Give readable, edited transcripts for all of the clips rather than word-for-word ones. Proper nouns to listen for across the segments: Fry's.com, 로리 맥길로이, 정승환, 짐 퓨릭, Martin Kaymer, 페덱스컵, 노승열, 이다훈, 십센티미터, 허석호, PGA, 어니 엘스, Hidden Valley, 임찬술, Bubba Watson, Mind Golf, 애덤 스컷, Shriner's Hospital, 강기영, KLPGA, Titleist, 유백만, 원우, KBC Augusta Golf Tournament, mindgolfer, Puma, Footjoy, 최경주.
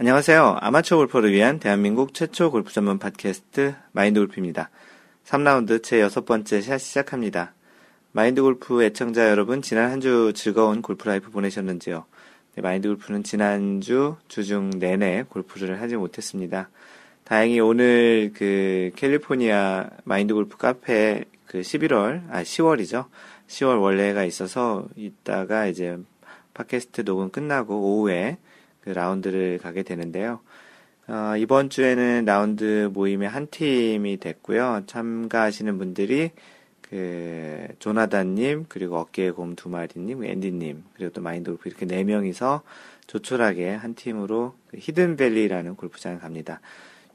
안녕하세요. 아마추어 골퍼를 위한 대한민국 최초 골프 전문 팟캐스트 마인드 골프입니다. 3라운드 제 6번째 샷 시작합니다. 마인드 골프 애청자 여러분, 지난 한 주 즐거운 골프 라이프 보내셨는지요? 네, 마인드 골프는 지난주 주중 내내 골프를 하지 못했습니다. 다행히 오늘 그 캘리포니아 마인드 골프 카페에 그 10월이죠. 10월 원래가 있어서 이따가 이제 팟캐스트 녹음 끝나고 오후에 그 라운드를 가게 되는데요. 이번 주에는 라운드 모임에 한 팀이 됐고요. 참가하시는 분들이 그 조나단님, 그리고 어깨의 곰 두 마리님, 앤디님, 그리고 또 마인드 골프 이렇게 4명이서 조촐하게 한 팀으로 그 히든밸리라는 골프장에 갑니다.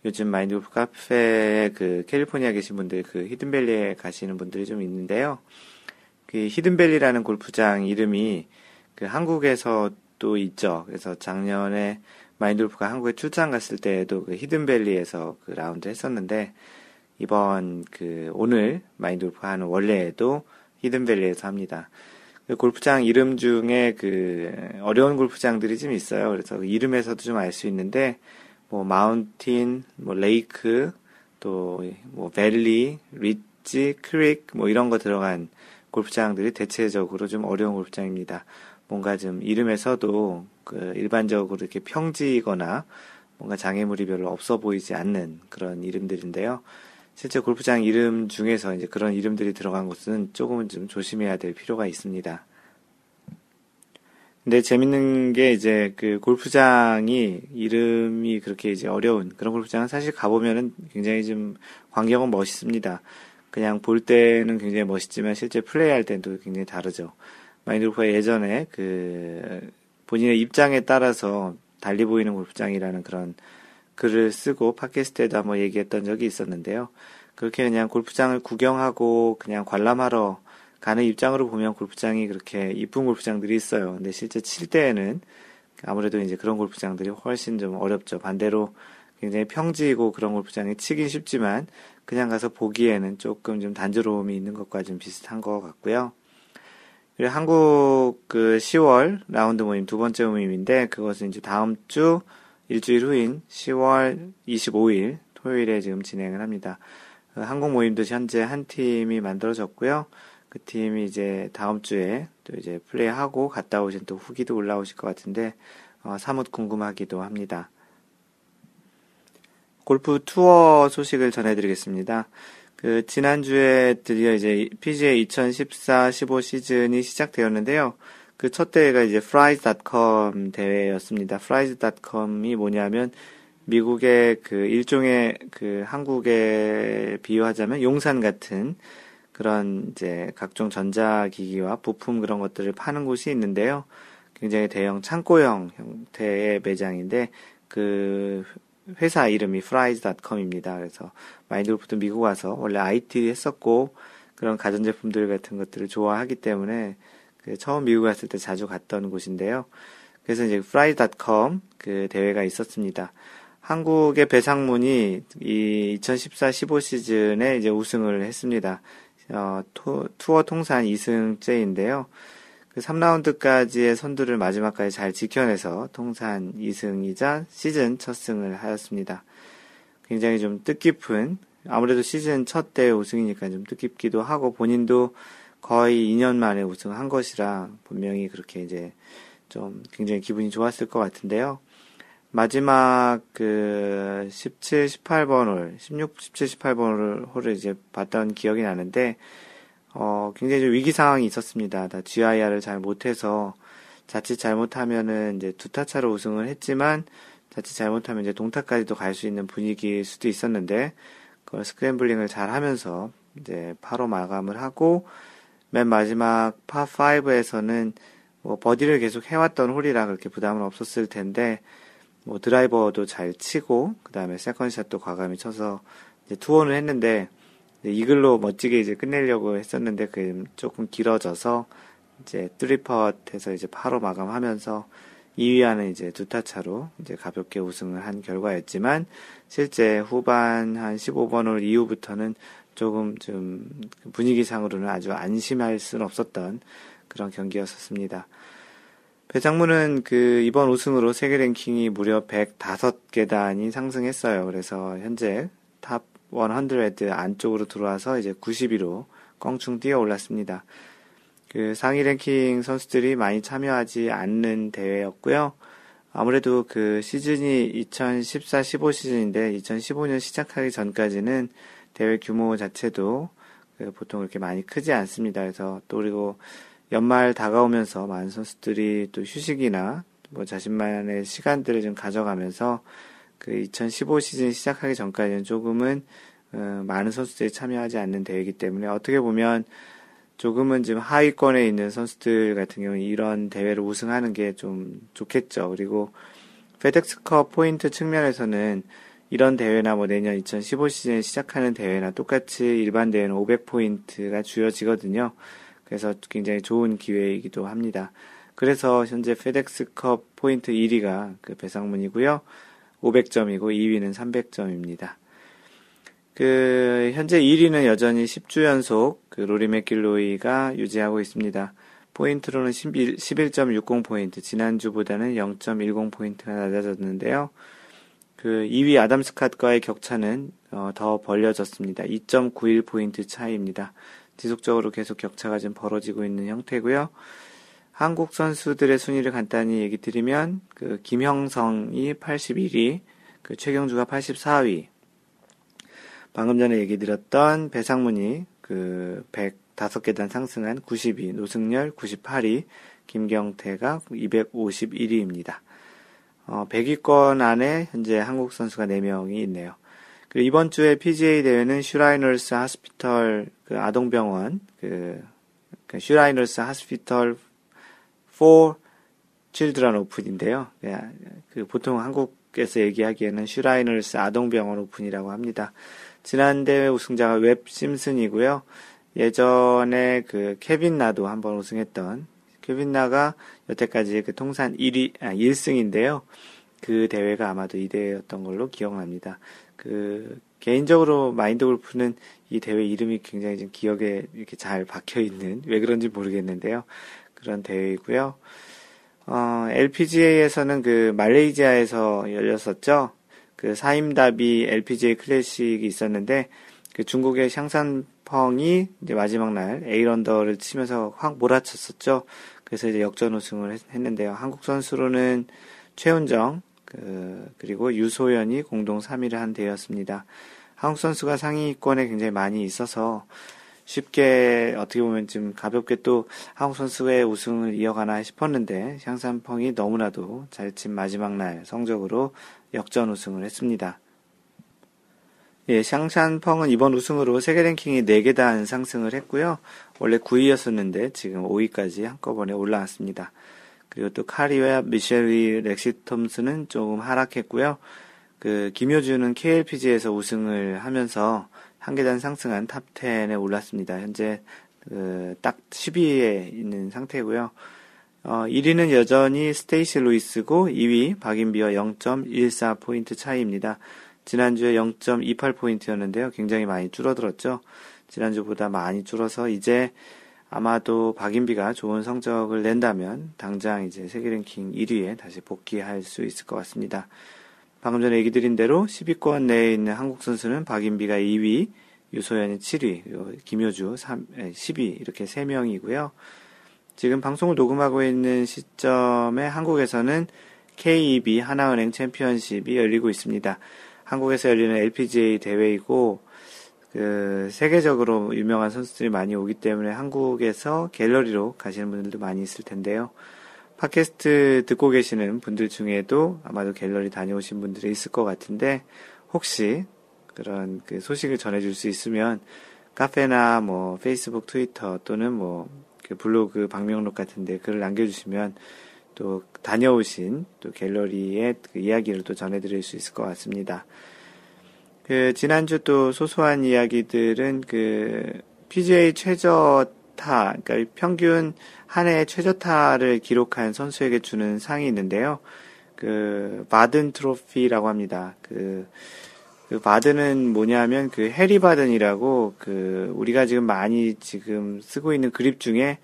요즘 마인드 골프 카페에 그 캘리포니아 계신 분들, 그 히든밸리에 가시는 분들이 좀 있는데요. 그 히든밸리라는 골프장 이름이 그 한국에서 또 있죠. 그래서 작년에 마인드골프가 한국에 출장 갔을 때에도 그 히든밸리에서 그 라운드 했었는데, 이번 그 오늘 마인드골프가 하는 원래에도 히든밸리에서 합니다. 그 골프장 이름 중에 그 어려운 골프장들이 좀 있어요. 그래서 그 이름에서도 좀 알 수 있는데, 뭐 마운틴, 뭐 레이크, 또 뭐 밸리, 리치, 크릭 뭐 이런 거 들어간 골프장들이 대체적으로 좀 어려운 골프장입니다. 뭔가 좀 이름에서도 그 일반적으로 이렇게 평지거나 뭔가 장애물이 별로 없어 보이지 않는 그런 이름들인데요. 실제 골프장 이름 중에서 이제 그런 이름들이 들어간 곳은 조금은 좀 조심해야 될 필요가 있습니다. 근데 재밌는 게 이제 그 골프장이 이름이 그렇게 이제 어려운 그런 골프장은 사실 가보면은 굉장히 좀 광경은 멋있습니다. 그냥 볼 때는 굉장히 멋있지만 실제 플레이할 때는 또 굉장히 다르죠. 마인드 골프가 예전에 그 본인의 입장에 따라서 달리 보이는 골프장이라는 그런 글을 쓰고 팟캐스트에도 한번 얘기했던 적이 있었는데요. 그렇게 그냥 골프장을 구경하고 그냥 관람하러 가는 입장으로 보면 골프장이 그렇게 이쁜 골프장들이 있어요. 근데 실제 칠 때에는 아무래도 이제 그런 골프장들이 훨씬 좀 어렵죠. 반대로 굉장히 평지이고 그런 골프장이 치긴 쉽지만 그냥 가서 보기에는 조금 좀 단조로움이 있는 것과 좀 비슷한 것 같고요. 그리고 한국 그 10월 라운드 모임 두 번째 모임인데, 그것은 이제 다음 주 일주일 후인 10월 25일 토요일에 지금 진행을 합니다. 한국 모임도 현재 한 팀이 만들어졌고요. 그 팀이 이제 다음 주에 또 이제 플레이하고 갔다 오신 또 후기도 올라오실 것 같은데, 사뭇 궁금하기도 합니다. 골프 투어 소식을 전해드리겠습니다. 그 지난주에 드디어 이제 PGA 2014-15 시즌이 시작되었는데요. 그 첫 대회가 이제 Fry's.com 대회였습니다. Fry's.com이 뭐냐면 미국의 그 일종의 그 한국에 비유하자면 용산 같은 그런 이제 각종 전자기기와 부품 그런 것들을 파는 곳이 있는데요. 굉장히 대형 창고형 형태의 매장인데 그 회사 이름이 Fry's.com입니다. 그래서 마인드골프도 미국 와서 원래 IT 했었고 그런 가전제품들 같은 것들을 좋아하기 때문에 그 처음 미국 갔을 때 자주 갔던 곳인데요. 그래서 이제 Fry's.com 그 대회가 있었습니다. 한국의 배상문이 이 2014-15 시즌에 이제 우승을 했습니다. 투어 통산 2승째인데요. 그 3라운드까지의 선두를 마지막까지 잘 지켜내서 통산 2승이자 시즌 첫 승을 하였습니다. 굉장히 좀 뜻깊은, 아무래도 시즌 첫 대회 우승이니까 좀 뜻깊기도 하고, 본인도 거의 2년 만에 우승한 것이라 분명히 그렇게 이제 좀 굉장히 기분이 좋았을 것 같은데요. 마지막 그 17, 18번 홀, 17, 18번 홀을 이제 봤던 기억이 나는데, 굉장히 좀 위기 상황이 있었습니다. 다 GIR을 잘 못해서 자칫 잘못하면은 이제 2타차로 우승을 했지만 자칫 잘못하면 이제 동타까지도 갈 수 있는 분위기일 수도 있었는데, 그걸 스크램블링을 잘 하면서 이제 파로 마감을 하고, 맨 마지막 파5에서는 뭐 버디를 계속 해왔던 홀이라 그렇게 부담은 없었을 텐데, 뭐 드라이버도 잘 치고 그 다음에 세컨샷도 과감히 쳐서 이제 투혼을 했는데, 이글로 멋지게 이제 끝내려고 했었는데 그 조금 길어져서 이제 3팟에서 이제 파로 마감하면서 2위와는 이제 2타차로 이제 가볍게 우승을 한 결과였지만, 실제 후반 한 15번 홀 이후부터는 조금 좀 분위기상으로는 아주 안심할 수는 없었던 그런 경기였었습니다. 배상문은 그 이번 우승으로 세계 랭킹이 무려 105계단이 상승했어요. 그래서 현재 탑 100 안쪽으로 들어와서 이제 90위로 껑충 뛰어 올랐습니다. 그 상위 랭킹 선수들이 많이 참여하지 않는 대회였고요. 아무래도 그 시즌이 2014-15 시즌인데 2015년 시작하기 전까지는 대회 규모 자체도 보통 그렇게 많이 크지 않습니다. 그래서 또 그리고 연말 다가오면서 많은 선수들이 또 휴식이나 뭐 자신만의 시간들을 좀 가져가면서 그 2015 시즌 시작하기 전까지는 조금은 많은 선수들이 참여하지 않는 대회이기 때문에 어떻게 보면 조금은 지금 하위권에 있는 선수들 같은 경우는 이런 대회를 우승하는 게 좀 좋겠죠. 그리고 페덱스컵 포인트 측면에서는 이런 대회나 뭐 내년 2015 시즌 시작하는 대회나 똑같이 일반 대회는 500포인트가 주어지거든요. 그래서 굉장히 좋은 기회이기도 합니다. 그래서 현재 페덱스컵 포인트 1위가 그 배상문이고요. 500점이고 2위는 300점입니다. 그 현재 1위는 여전히 10주 연속 그 로리 맥길로이가 유지하고 있습니다. 포인트로는 11.60포인트, 지난주보다는 0.10포인트가 낮아졌는데요. 그 2위 아담 스캇과의 격차는 더 벌려졌습니다. 2.91포인트 차이입니다. 지속적으로 계속 격차가 좀 벌어지고 있는 형태고요. 한국 선수들의 순위를 간단히 얘기 드리면 그 김형성이 81위, 그 최경주가 84위, 방금 전에 얘기 드렸던 배상문이 그 105계단 상승한 90위, 노승열 98위, 김경태가 251위입니다. 100위권 안에 현재 한국 선수가 4명이 있네요. 그리고 이번 주에 PGA 대회는 슈라이너스 하스피털 그 아동병원 그 슈라이너스 하스피털 4 칠드런 오픈인데요. 그 보통 한국에서 얘기하기에는 슈라이너스 아동병원 오픈이라고 합니다. 지난 대회 우승자가 웹 심슨이고요. 예전에 그 케빈나도 한번 우승했던 케빈나가 여태까지 그 통산 1승인데요. 그 대회가 아마도 이 대회였던 걸로 기억납니다. 그 개인적으로 마인드 골프는 이 대회 이름이 굉장히 지금 기억에 이렇게 잘 박혀 있는, 왜 그런지 모르겠는데요. 그런 대회이고요. LPGA에서는 그 말레이시아에서 열렸었죠. 그 사임다비 LPGA 클래식이 있었는데 그 중국의 샹산펑이 이제 마지막 날 에이런더를 치면서 확 몰아쳤었죠. 그래서 이제 역전 우승을 했는데요. 한국 선수로는 최은정 그리고 유소연이 공동 3위를 한 대회였습니다. 한국 선수가 상위권에 굉장히 많이 있어서 쉽게 어떻게 보면 좀 가볍게 또 한국 선수의 우승을 이어가나 싶었는데 샹산펑이 너무나도 잘 친 마지막 날 성적으로 역전 우승을 했습니다. 예, 샹산펑은 이번 우승으로 세계 랭킹이 4계단 상승을 했고요. 원래 9위였었는데 지금 5위까지 한꺼번에 올라왔습니다. 그리고 또 카리와 미셸위, 렉시 톰스는 조금 하락했고요. 그 김효주는 KLPGA에서 우승을 하면서 한 계단 상승한 탑10에 올랐습니다. 현재 딱 10위에 있는 상태고요. 1위는 여전히 스테이시 루이스고 2위 박인비와 0.14포인트 차이입니다. 지난주에 0.28포인트였는데요. 굉장히 많이 줄어들었죠. 지난주보다 많이 줄어서 이제 아마도 박인비가 좋은 성적을 낸다면 당장 이제 세계 랭킹 1위에 다시 복귀할 수 있을 것 같습니다. 방금 전에 얘기 드린 대로 10위권 내에 있는 한국 선수는 박인비가 2위, 유소연이 7위, 김효주 10위 이렇게 3명이고요. 지금 방송을 녹음하고 있는 시점에 한국에서는 KEB 하나은행 챔피언십이 열리고 있습니다. 한국에서 열리는 LPGA 대회이고 그 세계적으로 유명한 선수들이 많이 오기 때문에 한국에서 갤러리로 가시는 분들도 많이 있을 텐데요. 팟캐스트 듣고 계시는 분들 중에도 아마도 갤러리 다녀오신 분들이 있을 것 같은데 혹시 그런 그 소식을 전해줄 수 있으면 카페나 뭐 페이스북, 트위터 또는 뭐 그 블로그 방명록 같은데 글을 남겨주시면 또 다녀오신 또 갤러리의 그 이야기를 또 전해드릴 수 있을 것 같습니다. 그 지난주 또 소소한 이야기들은 그 PGA 최저 타, 그러니까 평균 한 해의 최저타를 기록한 선수에게 주는 상이 있는데요. 그 바든 트로피라고 합니다. 그 바든은 뭐냐면 그 해리 바든이라고 그 우리가 지금 많이 쓰고 있는 그립 중에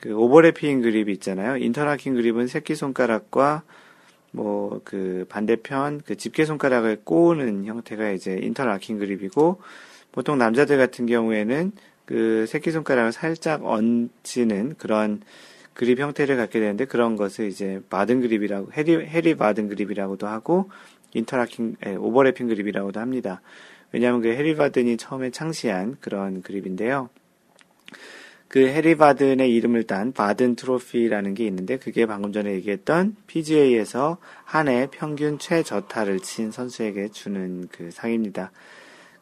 그 오버래핑 그립 있잖아요. 인터라킹 그립은 새끼손가락과 뭐 그 반대편 그 집게손가락을 꼬는 형태가 이제 인터라킹 그립이고, 보통 남자들 같은 경우에는 그 새끼손가락을 살짝 얹히는 그런 그립 형태를 갖게 되는데, 그런 것을 이제 바든 그립이라고, 해리 바든 그립이라고도 하고, 인터라킹, 오버래핑 그립이라고도 합니다. 왜냐하면 그 해리 바든이 처음에 창시한 그런 그립인데요. 그 해리 바든의 이름을 딴 바든 트로피라는 게 있는데, 그게 방금 전에 얘기했던 PGA에서 한 해 평균 최저타를 친 선수에게 주는 그 상입니다.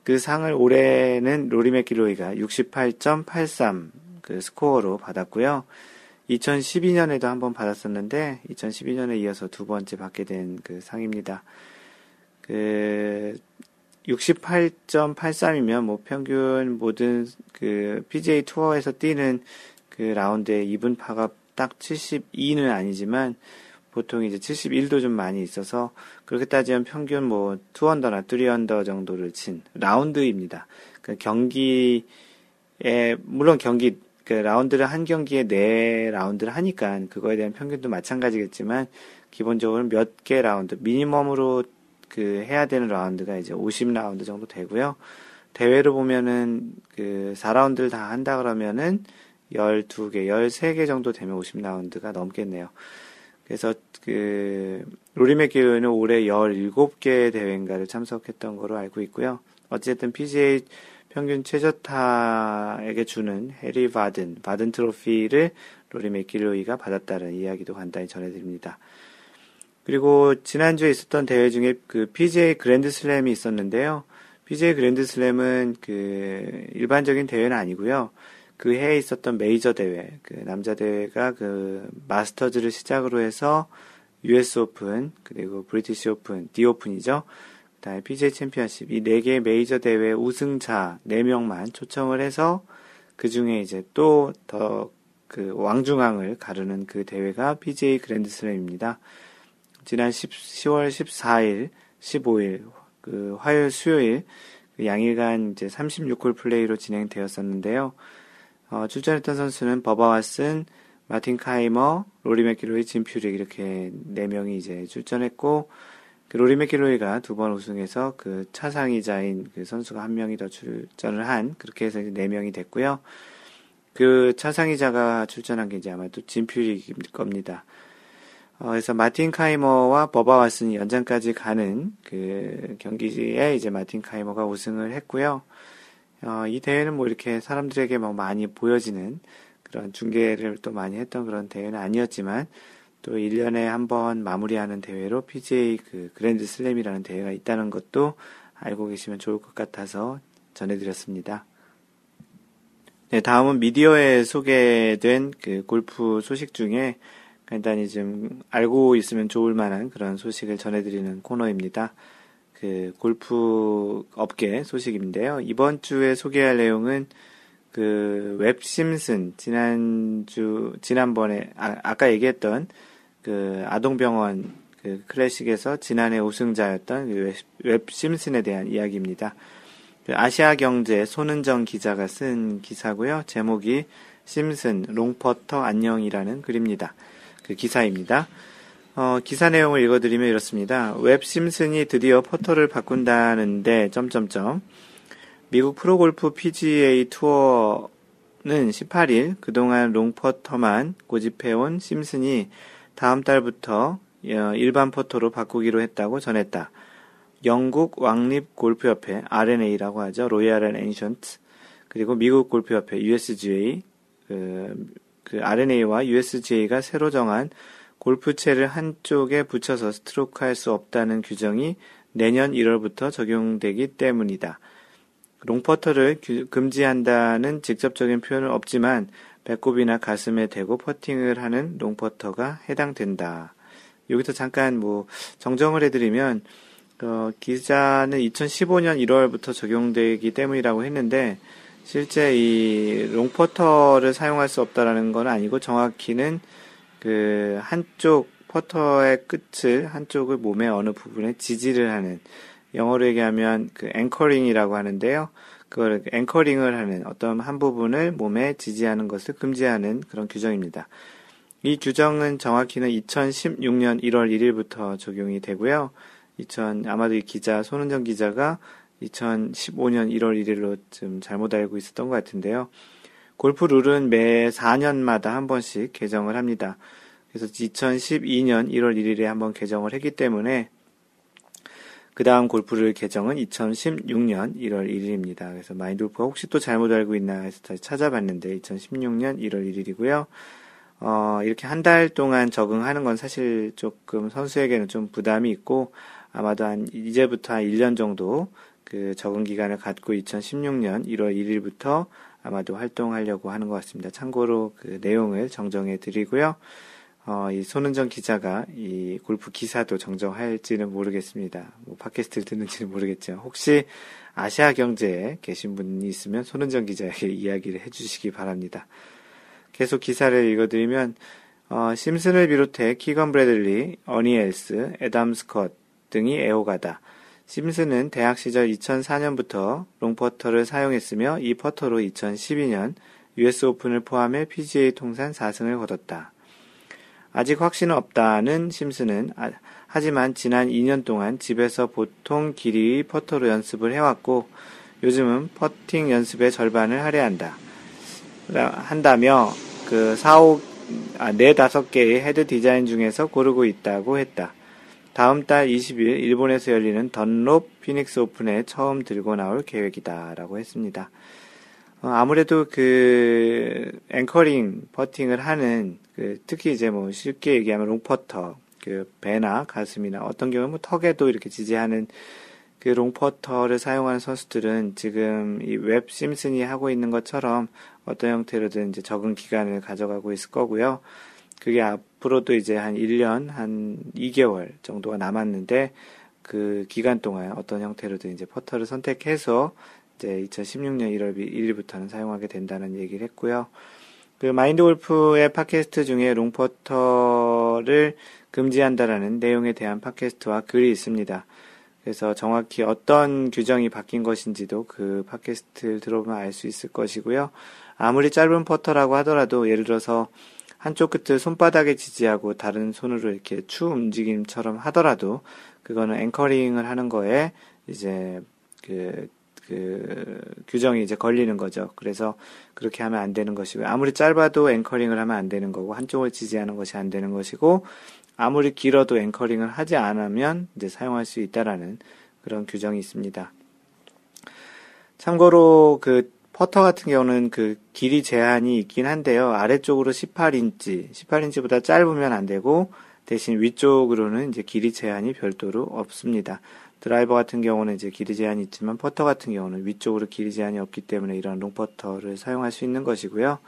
그 상을 올해는 로리 맥길로이가 68.83 그 스코어로 받았고요. 2012년에도 한번 받았었는데 2012년에 이어서 두 번째 받게 된 그 상입니다. 그 68.83이면 뭐 평균 모든 그 PGA 투어에서 뛰는 그 라운드에 2분 파가 딱 72는 아니지만 보통 이제 71도 좀 많이 있어서, 그렇게 따지면 평균 뭐 2언더나 3언더 정도를 친 라운드입니다. 그 경기에, 물론 경기, 그 라운드를 한 경기에 4라운드를 하니까 그거에 대한 평균도 마찬가지겠지만, 기본적으로 몇 개 라운드, 미니멈으로 그 해야 되는 라운드가 이제 50라운드 정도 되고요. 대회로 보면은 그 4라운드를 다 한다 그러면은 12개, 13개 정도 되면 50라운드가 넘겠네요. 그래서 그 로리 맥길로이는 올해 17개 대회인가를 참석했던 거로 알고 있고요. 어쨌든 PGA 평균 최저타에게 주는 해리 바든 트로피를 로리 맥길로이가 받았다는 이야기도 간단히 전해드립니다. 그리고 지난주에 있었던 대회 중에 그 PGA 그랜드슬램이 있었는데요. PGA 그랜드슬램은 그 일반적인 대회는 아니고요. 그 해에 있었던 메이저 대회, 그 남자 대회가 그 마스터즈를 시작으로 해서 US 오픈, 그리고 브리티시 오픈, D 오픈이죠. 그 다음에 PGA 챔피언십, 이 4개의 메이저 대회 우승자 4명만 초청을 해서, 그 중에 이제 또 더 그 왕중왕을 가르는 그 대회가 PGA 그랜드슬램입니다. 지난 10월 14일, 15일, 그 화요일, 수요일, 그 양일간 이제 36홀 플레이로 진행되었었는데요. 출전했던 선수는 버바 왓슨, 마틴 카이머, 로리 맥길로이, 짐 퓨릭, 이렇게 4명이 이제 출전했고, 그 로리 맥길로이가 2번 우승해서 그 차상위자인 그 선수가 1명이 더 출전을 한, 그렇게 해서 이제 4명이 됐고요. 그 차상위자가 출전한 게 이제 아마 또 짐 퓨릭일 겁니다. 그래서 마틴 카이머와 버바 왓슨이 연장까지 가는 그 경기에 이제 마틴 카이머가 우승을 했고요. 이 대회는 뭐 이렇게 사람들에게 막 많이 보여지는 그런 중계를 또 많이 했던 그런 대회는 아니었지만, 또 1년에 한 번 마무리하는 대회로 PGA 그 그랜드 슬램이라는 대회가 있다는 것도 알고 계시면 좋을 것 같아서 전해드렸습니다. 네, 다음은 미디어에 소개된 그 골프 소식 중에 간단히 좀 알고 있으면 좋을 만한 그런 소식을 전해드리는 코너입니다. 그 골프 업계 소식인데요. 이번 주에 소개할 내용은 그 웹 심슨, 지난번에 아까 얘기했던 그 아동병원 그 클래식에서 지난해 우승자였던 그 웹 심슨에 대한 이야기입니다. 그 아시아경제 손은정 기자가 쓴 기사고요. 제목이 심슨 롱퍼터 안녕이라는 글입니다. 그 기사입니다. 기사 내용을 읽어드리면 이렇습니다. 웹 심슨이 드디어 퍼터를 바꾼다는데... 미국 프로골프 PGA 투어는 18일 그동안 롱퍼터만 고집해온 심슨이 다음 달부터 일반 퍼터로 바꾸기로 했다고 전했다. 영국 왕립골프협회 R&A라고 하죠. 로얄 앤 엔션트, 그리고 미국 골프협회 USGA, 그 R&A와 USGA가 새로 정한 골프채를 한쪽에 붙여서 스트로크할 수 없다는 규정이 내년 1월부터 적용되기 때문이다. 롱퍼터를 금지한다는 직접적인 표현은 없지만 배꼽이나 가슴에 대고 퍼팅을 하는 롱퍼터가 해당된다. 여기서 잠깐 뭐 정정을 해드리면, 기자는 2015년 1월부터 적용되기 때문이라고 했는데, 실제 이 롱퍼터를 사용할 수 없다라는 건 아니고, 정확히는 한쪽 퍼터의 끝을, 한쪽을 몸의 어느 부분에 지지를 하는 영어로 얘기하면 그 앵커링이라고 하는데요. 그걸 앵커링을 하는 어떤 한 부분을 몸에 지지하는 것을 금지하는 그런 규정입니다. 이 규정은 정확히는 2016년 1월 1일부터 적용이 되고요. 아마도 이 기자, 손은정 기자가 2015년 1월 1일로 좀 잘못 알고 있었던 것 같은데요. 골프 룰은 매 4년마다 한 번씩 개정을 합니다. 그래서 2012년 1월 1일에 한번 개정을 했기 때문에 그 다음 골프를 개정은 2016년 1월 1일입니다. 그래서 마인드골프가 혹시 또 잘못 알고 있나 해서 다시 찾아봤는데 2016년 1월 1일이고요. 이렇게 한 달 동안 적응하는 건 사실 조금 선수에게는 좀 부담이 있고 아마도 이제부터 한 1년 정도 그 적응 기간을 갖고 2016년 1월 1일부터 아마도 활동하려고 하는 것 같습니다. 참고로 그 내용을 정정해 드리고요. 이 손은정 기자가 이 골프 기사도 정정할지는 모르겠습니다. 뭐 팟캐스트를 듣는지는 모르겠지만 혹시 아시아 경제에 계신 분이 있으면 손은정 기자에게 이야기를 해주시기 바랍니다. 계속 기사를 읽어드리면 심슨을 비롯해 키건 브래들리, 어니 엘스, 애덤 스컷 등이 애호가다. 심슨은 대학 시절 2004년부터 롱퍼터를 사용했으며 이 퍼터로 2012년 US 오픈을 포함해 PGA 통산 4승을 거뒀다. 아직 확신은 없다는 심슨은 하지만 지난 2년 동안 집에서 보통 길이의 퍼터로 연습을 해왔고 요즘은 퍼팅 연습의 절반을 할애한다. 한다며 그 4-5개의 헤드 디자인 중에서 고르고 있다고 했다. 다음 달 20일 일본에서 열리는 던롭 피닉스 오픈에 처음 들고 나올 계획이다 라고 했습니다. 아무래도 그 앵커링 퍼팅을 하는 특히 이제 뭐 쉽게 얘기하면 롱퍼터 그 배나 가슴이나 어떤 경우는 뭐 턱에도 이렇게 지지하는 그 롱퍼터를 사용하는 선수들은 지금 이 웹 심슨이 하고 있는 것처럼 어떤 형태로든 이제 적응 기간을 가져가고 있을 거고요. 그게 앞으로도 이제 한 1년, 한 2개월 정도가 남았는데 그 기간 동안 어떤 형태로든 이제 퍼터를 선택해서 이제 2016년 1월 1일부터는 사용하게 된다는 얘기를 했고요. 그 마인드 골프의 팟캐스트 중에 롱퍼터를 금지한다라는 내용에 대한 팟캐스트와 글이 있습니다. 그래서 정확히 어떤 규정이 바뀐 것인지도 그 팟캐스트를 들어보면 알 수 있을 것이고요. 아무리 짧은 퍼터라고 하더라도 예를 들어서 한쪽 끝을 손바닥에 지지하고 다른 손으로 이렇게 추 움직임처럼 하더라도 그거는 앵커링을 하는 거에 이제 그 규정이 이제 걸리는 거죠. 그래서 그렇게 하면 안 되는 것이고 아무리 짧아도 앵커링을 하면 안 되는 거고 한쪽을 지지하는 것이 안 되는 것이고 아무리 길어도 앵커링을 하지 않으면 이제 사용할 수 있다라는 그런 규정이 있습니다. 참고로 그 퍼터 같은 경우는 그 길이 제한이 있긴 한데요. 아래쪽으로 18인치보다 짧으면 안 되고 대신 위쪽으로는 이제 길이 제한이 별도로 없습니다. 드라이버 같은 경우는 이제 길이 제한이 있지만 퍼터 같은 경우는 위쪽으로 길이 제한이 없기 때문에 이런 롱퍼터를 사용할 수 있는 것이고요.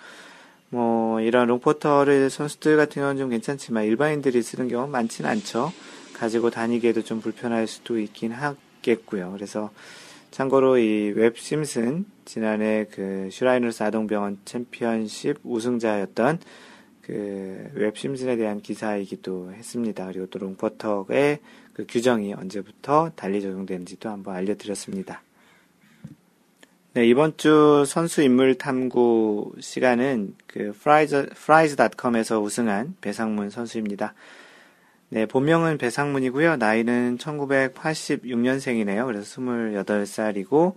뭐 이런 롱퍼터를 선수들 같은 경우는 좀 괜찮지만 일반인들이 쓰는 경우 많지는 않죠. 가지고 다니기에도 좀 불편할 수도 있긴 하겠고요. 그래서 참고로 이 웹 심슨 지난해 그 슈라이너스 아동병원 챔피언십 우승자였던 그 웹 심슨에 대한 기사이기도 했습니다. 그리고 또 롱퍼터의 그 규정이 언제부터 달리 적용되는지도 한번 알려드렸습니다. 네, 이번 주 선수 인물 탐구 시간은 그 Fry's.com에서 우승한 배상문 선수입니다. 네, 본명은 배상문이고요. 나이는 1986년생이네요. 그래서 28살이고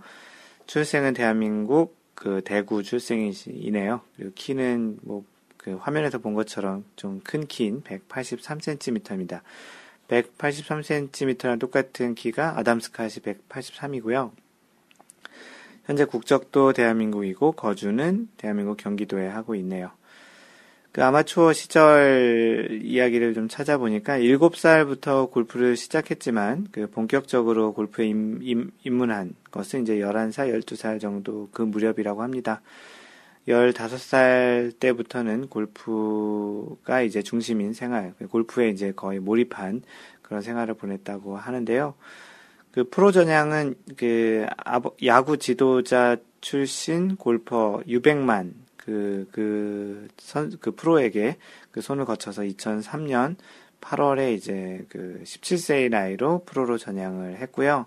출생은 대한민국 그 대구 출생이시네요. 그리고 키는 뭐 그 화면에서 본 것처럼 좀 큰 키인 183cm입니다. 183cm랑 똑같은 키가 아담 스캇이 183이고요. 현재 국적도 대한민국이고 거주는 대한민국 경기도에 하고 있네요. 그 아마추어 시절 이야기를 좀 찾아보니까 7살부터 골프를 시작했지만 그 본격적으로 골프에 입문한 것은 이제 11살, 12살 정도 그 무렵이라고 합니다. 15살 때부터는 골프가 이제 중심인 생활, 골프에 이제 거의 몰입한 그런 생활을 보냈다고 하는데요. 그 프로 전향은 그 야구 지도자 출신 골퍼 유백만 그 프로에게 그 손을 거쳐서 2003년 8월에 이제 그 17세의 나이로 프로로 전향을 했고요.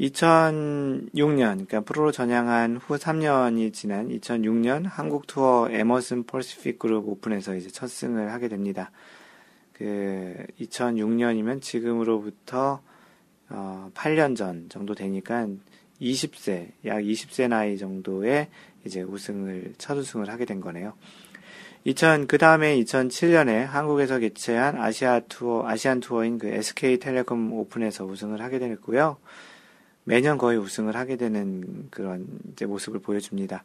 2006년, 그러니까 프로로 전향한 후 3년이 지난 2006년 한국 투어 에머슨 퍼시픽 그룹 오픈에서 이제 첫 승을 하게 됩니다. 그 2006년이면 지금으로부터 8년 전 정도 되니까 20세, 약 20세 나이 정도에 이제 첫 우승을 하게 된 거네요. 그 다음에 2007년에 한국에서 개최한 아시안 투어인 그 SK텔레콤 오픈에서 우승을 하게 됐고요. 매년 거의 우승을 하게 되는 그런 이제 모습을 보여줍니다.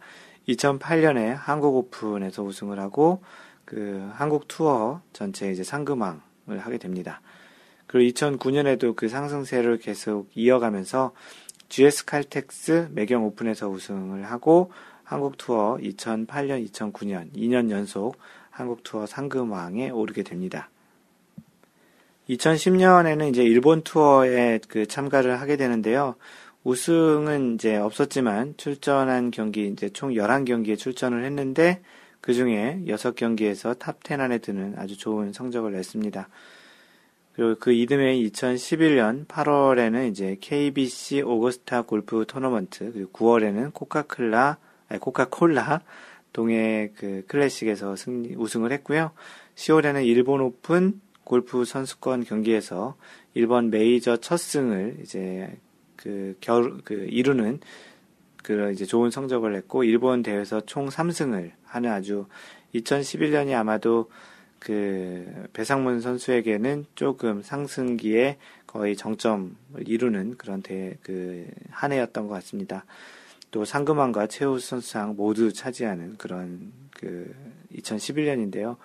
2008년에 한국 오픈에서 우승을 하고 그 한국 투어 전체 이제 상금왕을 하게 됩니다. 그리고 2009년에도 그 상승세를 계속 이어가면서 GS 칼텍스 매경 오픈에서 우승을 하고 한국 투어 2008년, 2009년 2년 연속 한국 투어 상금왕에 오르게 됩니다. 2010년에는 이제 일본 투어에 그 참가를 하게 되는데요. 우승은 이제 없었지만 출전한 경기 이제 총 11경기에 출전을 했는데 그 중에 6경기에서 탑10 안에 드는 아주 좋은 성적을 냈습니다. 그리고 그 이듬해 2011년 8월에는 이제 KBC 오거스타 골프 토너먼트, 그리고 9월에는 코카콜라 동해 그 클래식에서 우승을 했고요. 10월에는 일본 오픈 골프 선수권 경기에서 일본 메이저 첫 승을 이제 이루는 그런 이제 좋은 성적을 냈고 일본 대회에서 총 3승을 하는 아주 2011년이 아마도 그 배상문 선수에게는 조금 상승기에 거의 정점을 이루는 그런 한 해였던 것 같습니다. 또 상금왕과 최우선상 모두 차지하는 그런 그 2011년인데요.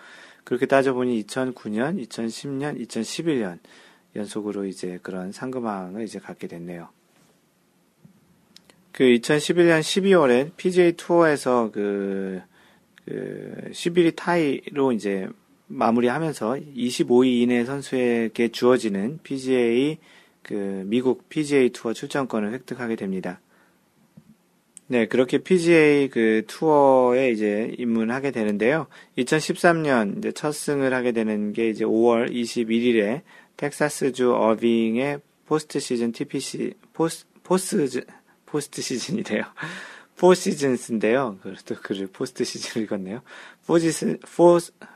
그렇게 따져보니 2009년, 2010년, 2011년 연속으로 이제 그런 상금왕을 이제 갖게 됐네요. 그 2011년 12월엔 PGA 투어에서 그 11위 타이로 이제 마무리하면서 25위 이내 선수에게 주어지는 미국 PGA 투어 출전권을 획득하게 됩니다. 네, 그렇게 PGA 투어에 이제 입문하게 되는데요. 2013년 이제 첫 승을 하게 되는 게 이제 5월 21일에 텍사스주 어빙의 포 시즌스인데요. 또 글을 포스트 시즌을 읽었네요.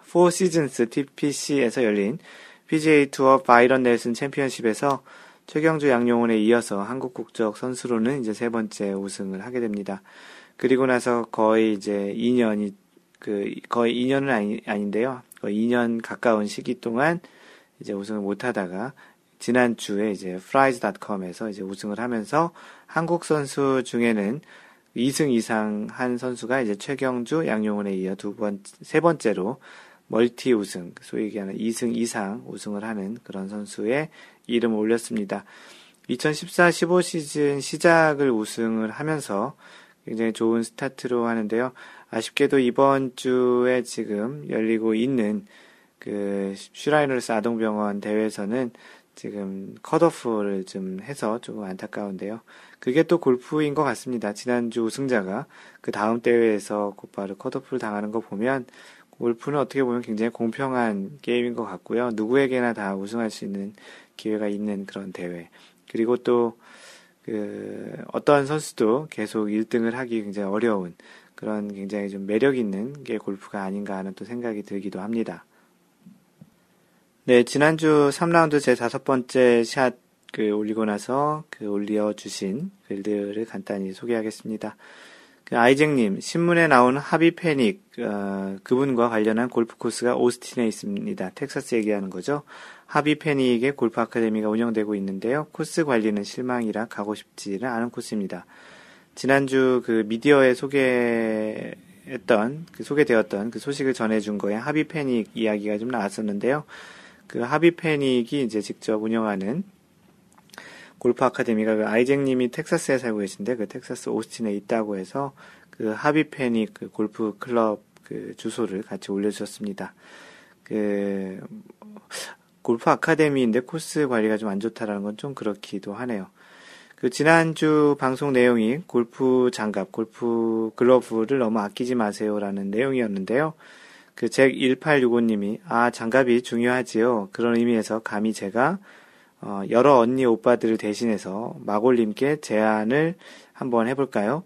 포 시즌스 TPC에서 열린 PGA 투어 바이런 넬슨 챔피언십에서 최경주 양용훈에 이어서 한국 국적 선수로는 이제 3번째 우승을 하게 됩니다. 그리고 나서 거의 이제 2년이, 거의 2년은 아닌데요. 거의 2년 가까운 시기 동안 이제 우승을 못 하다가 지난주에 이제 Fry's.com에서 이제 우승을 하면서 한국 선수 중에는 2승 이상 한 선수가 이제 최경주, 양용훈에 이어 세 번째로 멀티 우승, 소위 얘기하는 2승 이상 우승을 하는 그런 선수의 이름을 올렸습니다. 2014-15 시즌 시작을 우승을 하면서 굉장히 좋은 스타트로 하는데요. 아쉽게도 이번 주에 지금 열리고 있는 그 슈라이너스 아동병원 대회에서는 지금 컷오프를 좀 해서 조금 안타까운데요. 그게 또 골프인 것 같습니다. 지난주 우승자가 그 다음 대회에서 곧바로 컷오프를 당하는 거 보면 골프는 어떻게 보면 굉장히 공평한 게임인 것 같고요. 누구에게나 다 우승할 수 있는 기회가 있는 그런 대회. 그리고 또 어떤 선수도 계속 1등을 하기 굉장히 어려운 그런 굉장히 좀 매력 있는 게 골프가 아닌가 하는 또 생각이 들기도 합니다. 네, 지난주 3라운드 제 5번째 샷 올리고 나서 올려주신 글들을 간단히 소개하겠습니다. 아이잭님, 신문에 나온 하비 페닉, 그분과 관련한 골프 코스가 오스틴에 있습니다. 텍사스 얘기하는 거죠. 하비 페닉의 골프 아카데미가 운영되고 있는데요. 코스 관리는 실망이라 가고 싶지는 않은 코스입니다. 지난주 미디어에 소개되었던 그 소식을 전해준 거에 하비 페닉 이야기가 좀 나왔었는데요. 그 하비 페닉이 이제 직접 운영하는 골프 아카데미가 아이잭님이 텍사스에 살고 계신데 텍사스 오스틴에 있다고 해서 하비 페닉 골프 클럽 주소를 같이 올려주셨습니다. 골프 아카데미인데 코스 관리가 좀 안 좋다라는 건 좀 그렇기도 하네요. 지난주 방송 내용이 골프 장갑, 골프 글러브를 너무 아끼지 마세요라는 내용이었는데요. 그 잭1865님이 아 장갑이 중요하지요. 그런 의미에서 감히 제가 여러 언니 오빠들을 대신해서 마골님께 제안을 한번 해볼까요?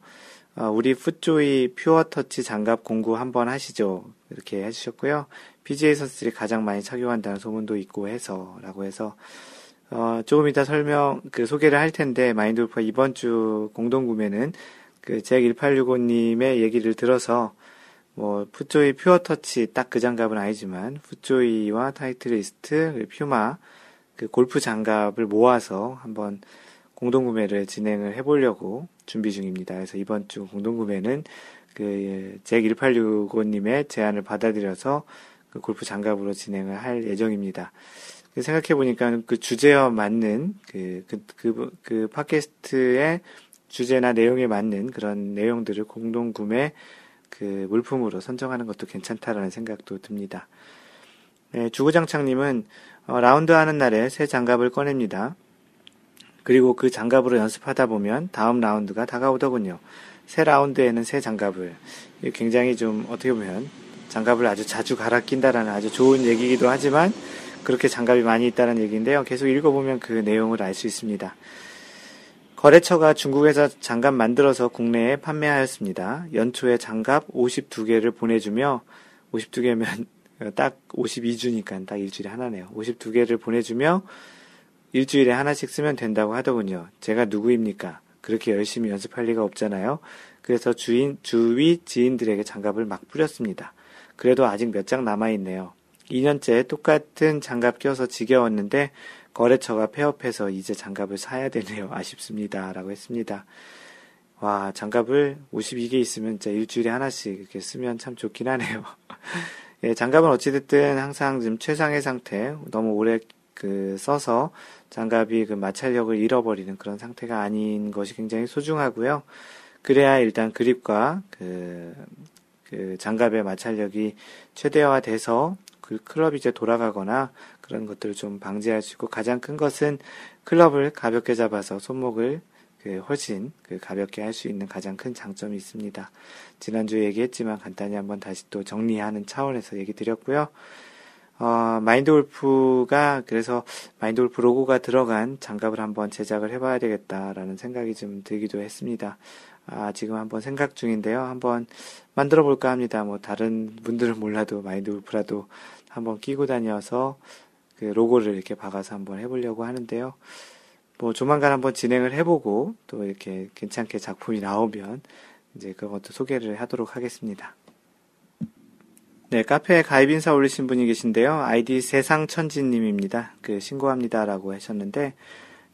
우리 풋조이 퓨어터치 장갑 공구 한번 하시죠. 이렇게 해주셨고요. PGA 선수들이 가장 많이 착용한다는 소문도 있고 해서 라고 해서 조금 이따 설명 소개를 할 텐데 마인드골퍼 이번 주 공동구매는 그 잭1865님의 얘기를 들어서 뭐 풋조이 퓨어터치 딱 그 장갑은 아니지만 풋조이와 타이틀리스트, 퓨마 그 골프 장갑을 모아서 한번 공동구매를 진행을 해보려고 준비 중입니다. 그래서 이번 주 공동구매는 그 잭1865님의 제안을 받아들여서 그 골프 장갑으로 진행을 할 예정입니다. 생각해보니까 그 주제와 맞는 그 팟캐스트의 주제나 내용에 맞는 그런 내용들을 공동구매 그 물품으로 선정하는 것도 괜찮다라는 생각도 듭니다. 네, 주구장창님은 라운드하는 날에 새 장갑을 꺼냅니다. 그리고 그 장갑으로 연습하다 보면 다음 라운드가 다가오더군요. 새 라운드에는 새 장갑을 굉장히 좀 어떻게 보면 장갑을 아주 자주 갈아 낀다라는 아주 좋은 얘기이기도 하지만 그렇게 장갑이 많이 있다는 얘기인데요. 계속 읽어보면 그 내용을 알 수 있습니다. 거래처가 중국에서 장갑 만들어서 국내에 판매하였습니다. 연초에 장갑 52개를 보내주며 52개면 딱 52주니까 딱 일주일에 하나네요. 52개를 보내주며 일주일에 하나씩 쓰면 된다고 하더군요. 제가 누구입니까? 그렇게 열심히 연습할 리가 없잖아요. 그래서 주위 지인들에게 장갑을 막 뿌렸습니다. 그래도 아직 몇 장 남아있네요. 2년째 똑같은 장갑 껴서 지겨웠는데 거래처가 폐업해서 이제 장갑을 사야 되네요. 아쉽습니다. 라고 했습니다. 와, 장갑을 52개 있으면 진짜 일주일에 하나씩 이렇게 쓰면 참 좋긴 하네요. 예, 장갑은 어찌됐든 항상 지금 최상의 상태, 너무 오래 써서 장갑이 마찰력을 잃어버리는 그런 상태가 아닌 것이 굉장히 소중하고요. 그래야 일단 그립과 장갑의 마찰력이 최대화돼서 그 클럽이 이제 돌아가거나 그런 것들을 좀 방지할 수 있고, 가장 큰 것은 클럽을 가볍게 잡아서 손목을 훨씬 가볍게 할 수 있는 가장 큰 장점이 있습니다. 지난주에 얘기했지만 간단히 한번 다시 또 정리하는 차원에서 얘기 드렸고요. 마인드골프가 그래서 마인드골프 로고가 들어간 장갑을 한번 제작을 해봐야 되겠다라는 생각이 좀 들기도 했습니다. 지금 한번 생각 중인데요. 한번 만들어 볼까 합니다. 뭐 다른 분들은 몰라도 마인드골프라도 한번 끼고 다녀서 그 로고를 이렇게 박아서 한번 해보려고 하는데요. 뭐 조만간 한번 진행을 해보고 또 이렇게 괜찮게 작품이 나오면 이제 그것도 소개를 하도록 하겠습니다. 네, 카페에 가입 인사 올리신 분이 계신데요. 아이디 세상천지님입니다. 신고합니다. 라고 하셨는데,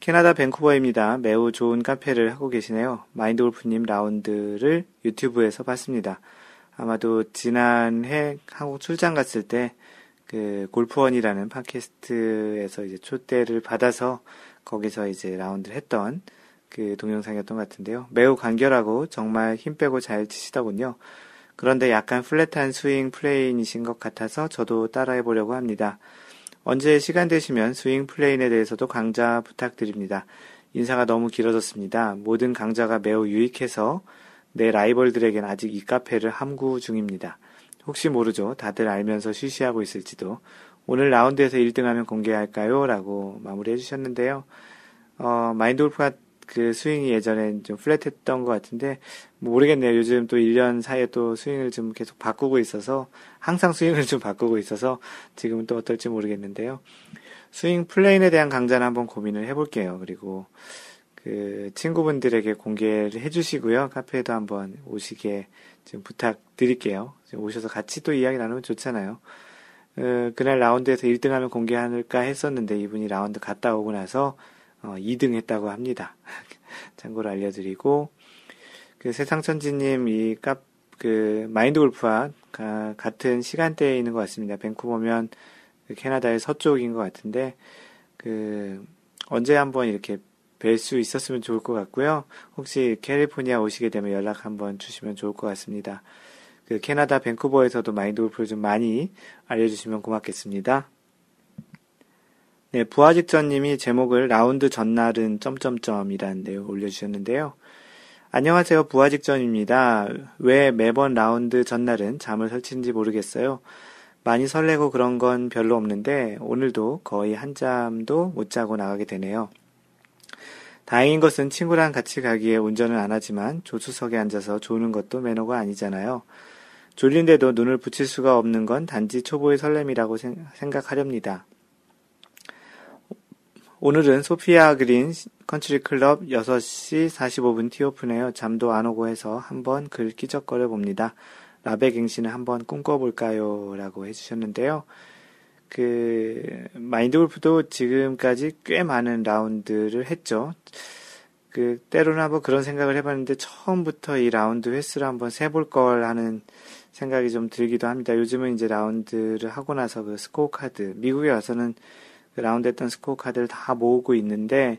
캐나다 밴쿠버입니다. 매우 좋은 카페를 하고 계시네요. 마인드골프님 라운드를 유튜브에서 봤습니다. 아마도 지난해 한국 출장 갔을 때, 골프원이라는 팟캐스트에서 이제 초대를 받아서 거기서 이제 라운드를 했던 동영상이었던 것 같은데요. 매우 간결하고 정말 힘 빼고 잘 치시더군요. 그런데 약간 플랫한 스윙 플레인이신 것 같아서 저도 따라해보려고 합니다. 언제 시간 되시면 스윙 플레인에 대해서도 강좌 부탁드립니다. 인사가 너무 길어졌습니다. 모든 강좌가 매우 유익해서 내 라이벌들에겐 아직 이 카페를 함구 중입니다. 혹시 모르죠. 다들 알면서 쉬쉬하고 있을지도. 오늘 라운드에서 1등하면 공개할까요? 라고 마무리해 주셨는데요. 마인드골프가 스윙이 예전엔 좀 플랫했던 것 같은데, 모르겠네요. 요즘 또 1년 사이에 또 스윙을 좀 계속 바꾸고 있어서, 항상 스윙을 좀 바꾸고 있어서, 지금은 또 어떨지 모르겠는데요. 스윙 플레인에 대한 강좌는 한번 고민을 해볼게요. 그리고, 친구분들에게 공개를 해주시고요. 카페에도 한번 오시게 좀 부탁드릴게요. 오셔서 같이 또 이야기 나누면 좋잖아요. 그날 라운드에서 1등 하면 공개할까 했었는데, 이분이 라운드 갔다 오고 나서, 2등 했다고 합니다. 참고로 알려드리고, 세상천지님, 마인드 골프와 같은 시간대에 있는 것 같습니다. 밴쿠버면 캐나다의 서쪽인 것 같은데, 언제 한번 이렇게 뵐 수 있었으면 좋을 것 같고요. 혹시 캘리포니아 오시게 되면 연락 한번 주시면 좋을 것 같습니다. 캐나다 밴쿠버에서도 마인드 골프를 좀 많이 알려주시면 고맙겠습니다. 네, 부하직전님이 제목을 라운드 전날은 점점점이라는 내용 올려주셨는데요. 안녕하세요. 부화 직전입니다. 왜 매번 라운드 전날은 잠을 설치는지 모르겠어요. 많이 설레고 그런 건 별로 없는데 오늘도 거의 한 잠도 못 자고 나가게 되네요. 다행인 것은 친구랑 같이 가기에 운전은 안 하지만 조수석에 앉아서 조는 것도 매너가 아니잖아요. 졸린데도 눈을 붙일 수가 없는 건 단지 초보의 설렘이라고 생각하렵니다. 오늘은 소피아 그린 컨트리클럽 6시 45분 티오프네요. 잠도 안 오고 해서 한번 글 끼적거려 봅니다. 라베갱신을 한번 꿈꿔볼까요? 라고 해주셨는데요. 마인드골프도 지금까지 꽤 많은 라운드를 했죠. 때로는 한번 그런 생각을 해봤는데 처음부터 이 라운드 횟수를 한번 세볼 걸 하는 생각이 좀 들기도 합니다. 요즘은 이제 라운드를 하고 나서 그 스코어 카드, 미국에 와서는 그 라운드 했던 스코어 카드를 다 모으고 있는데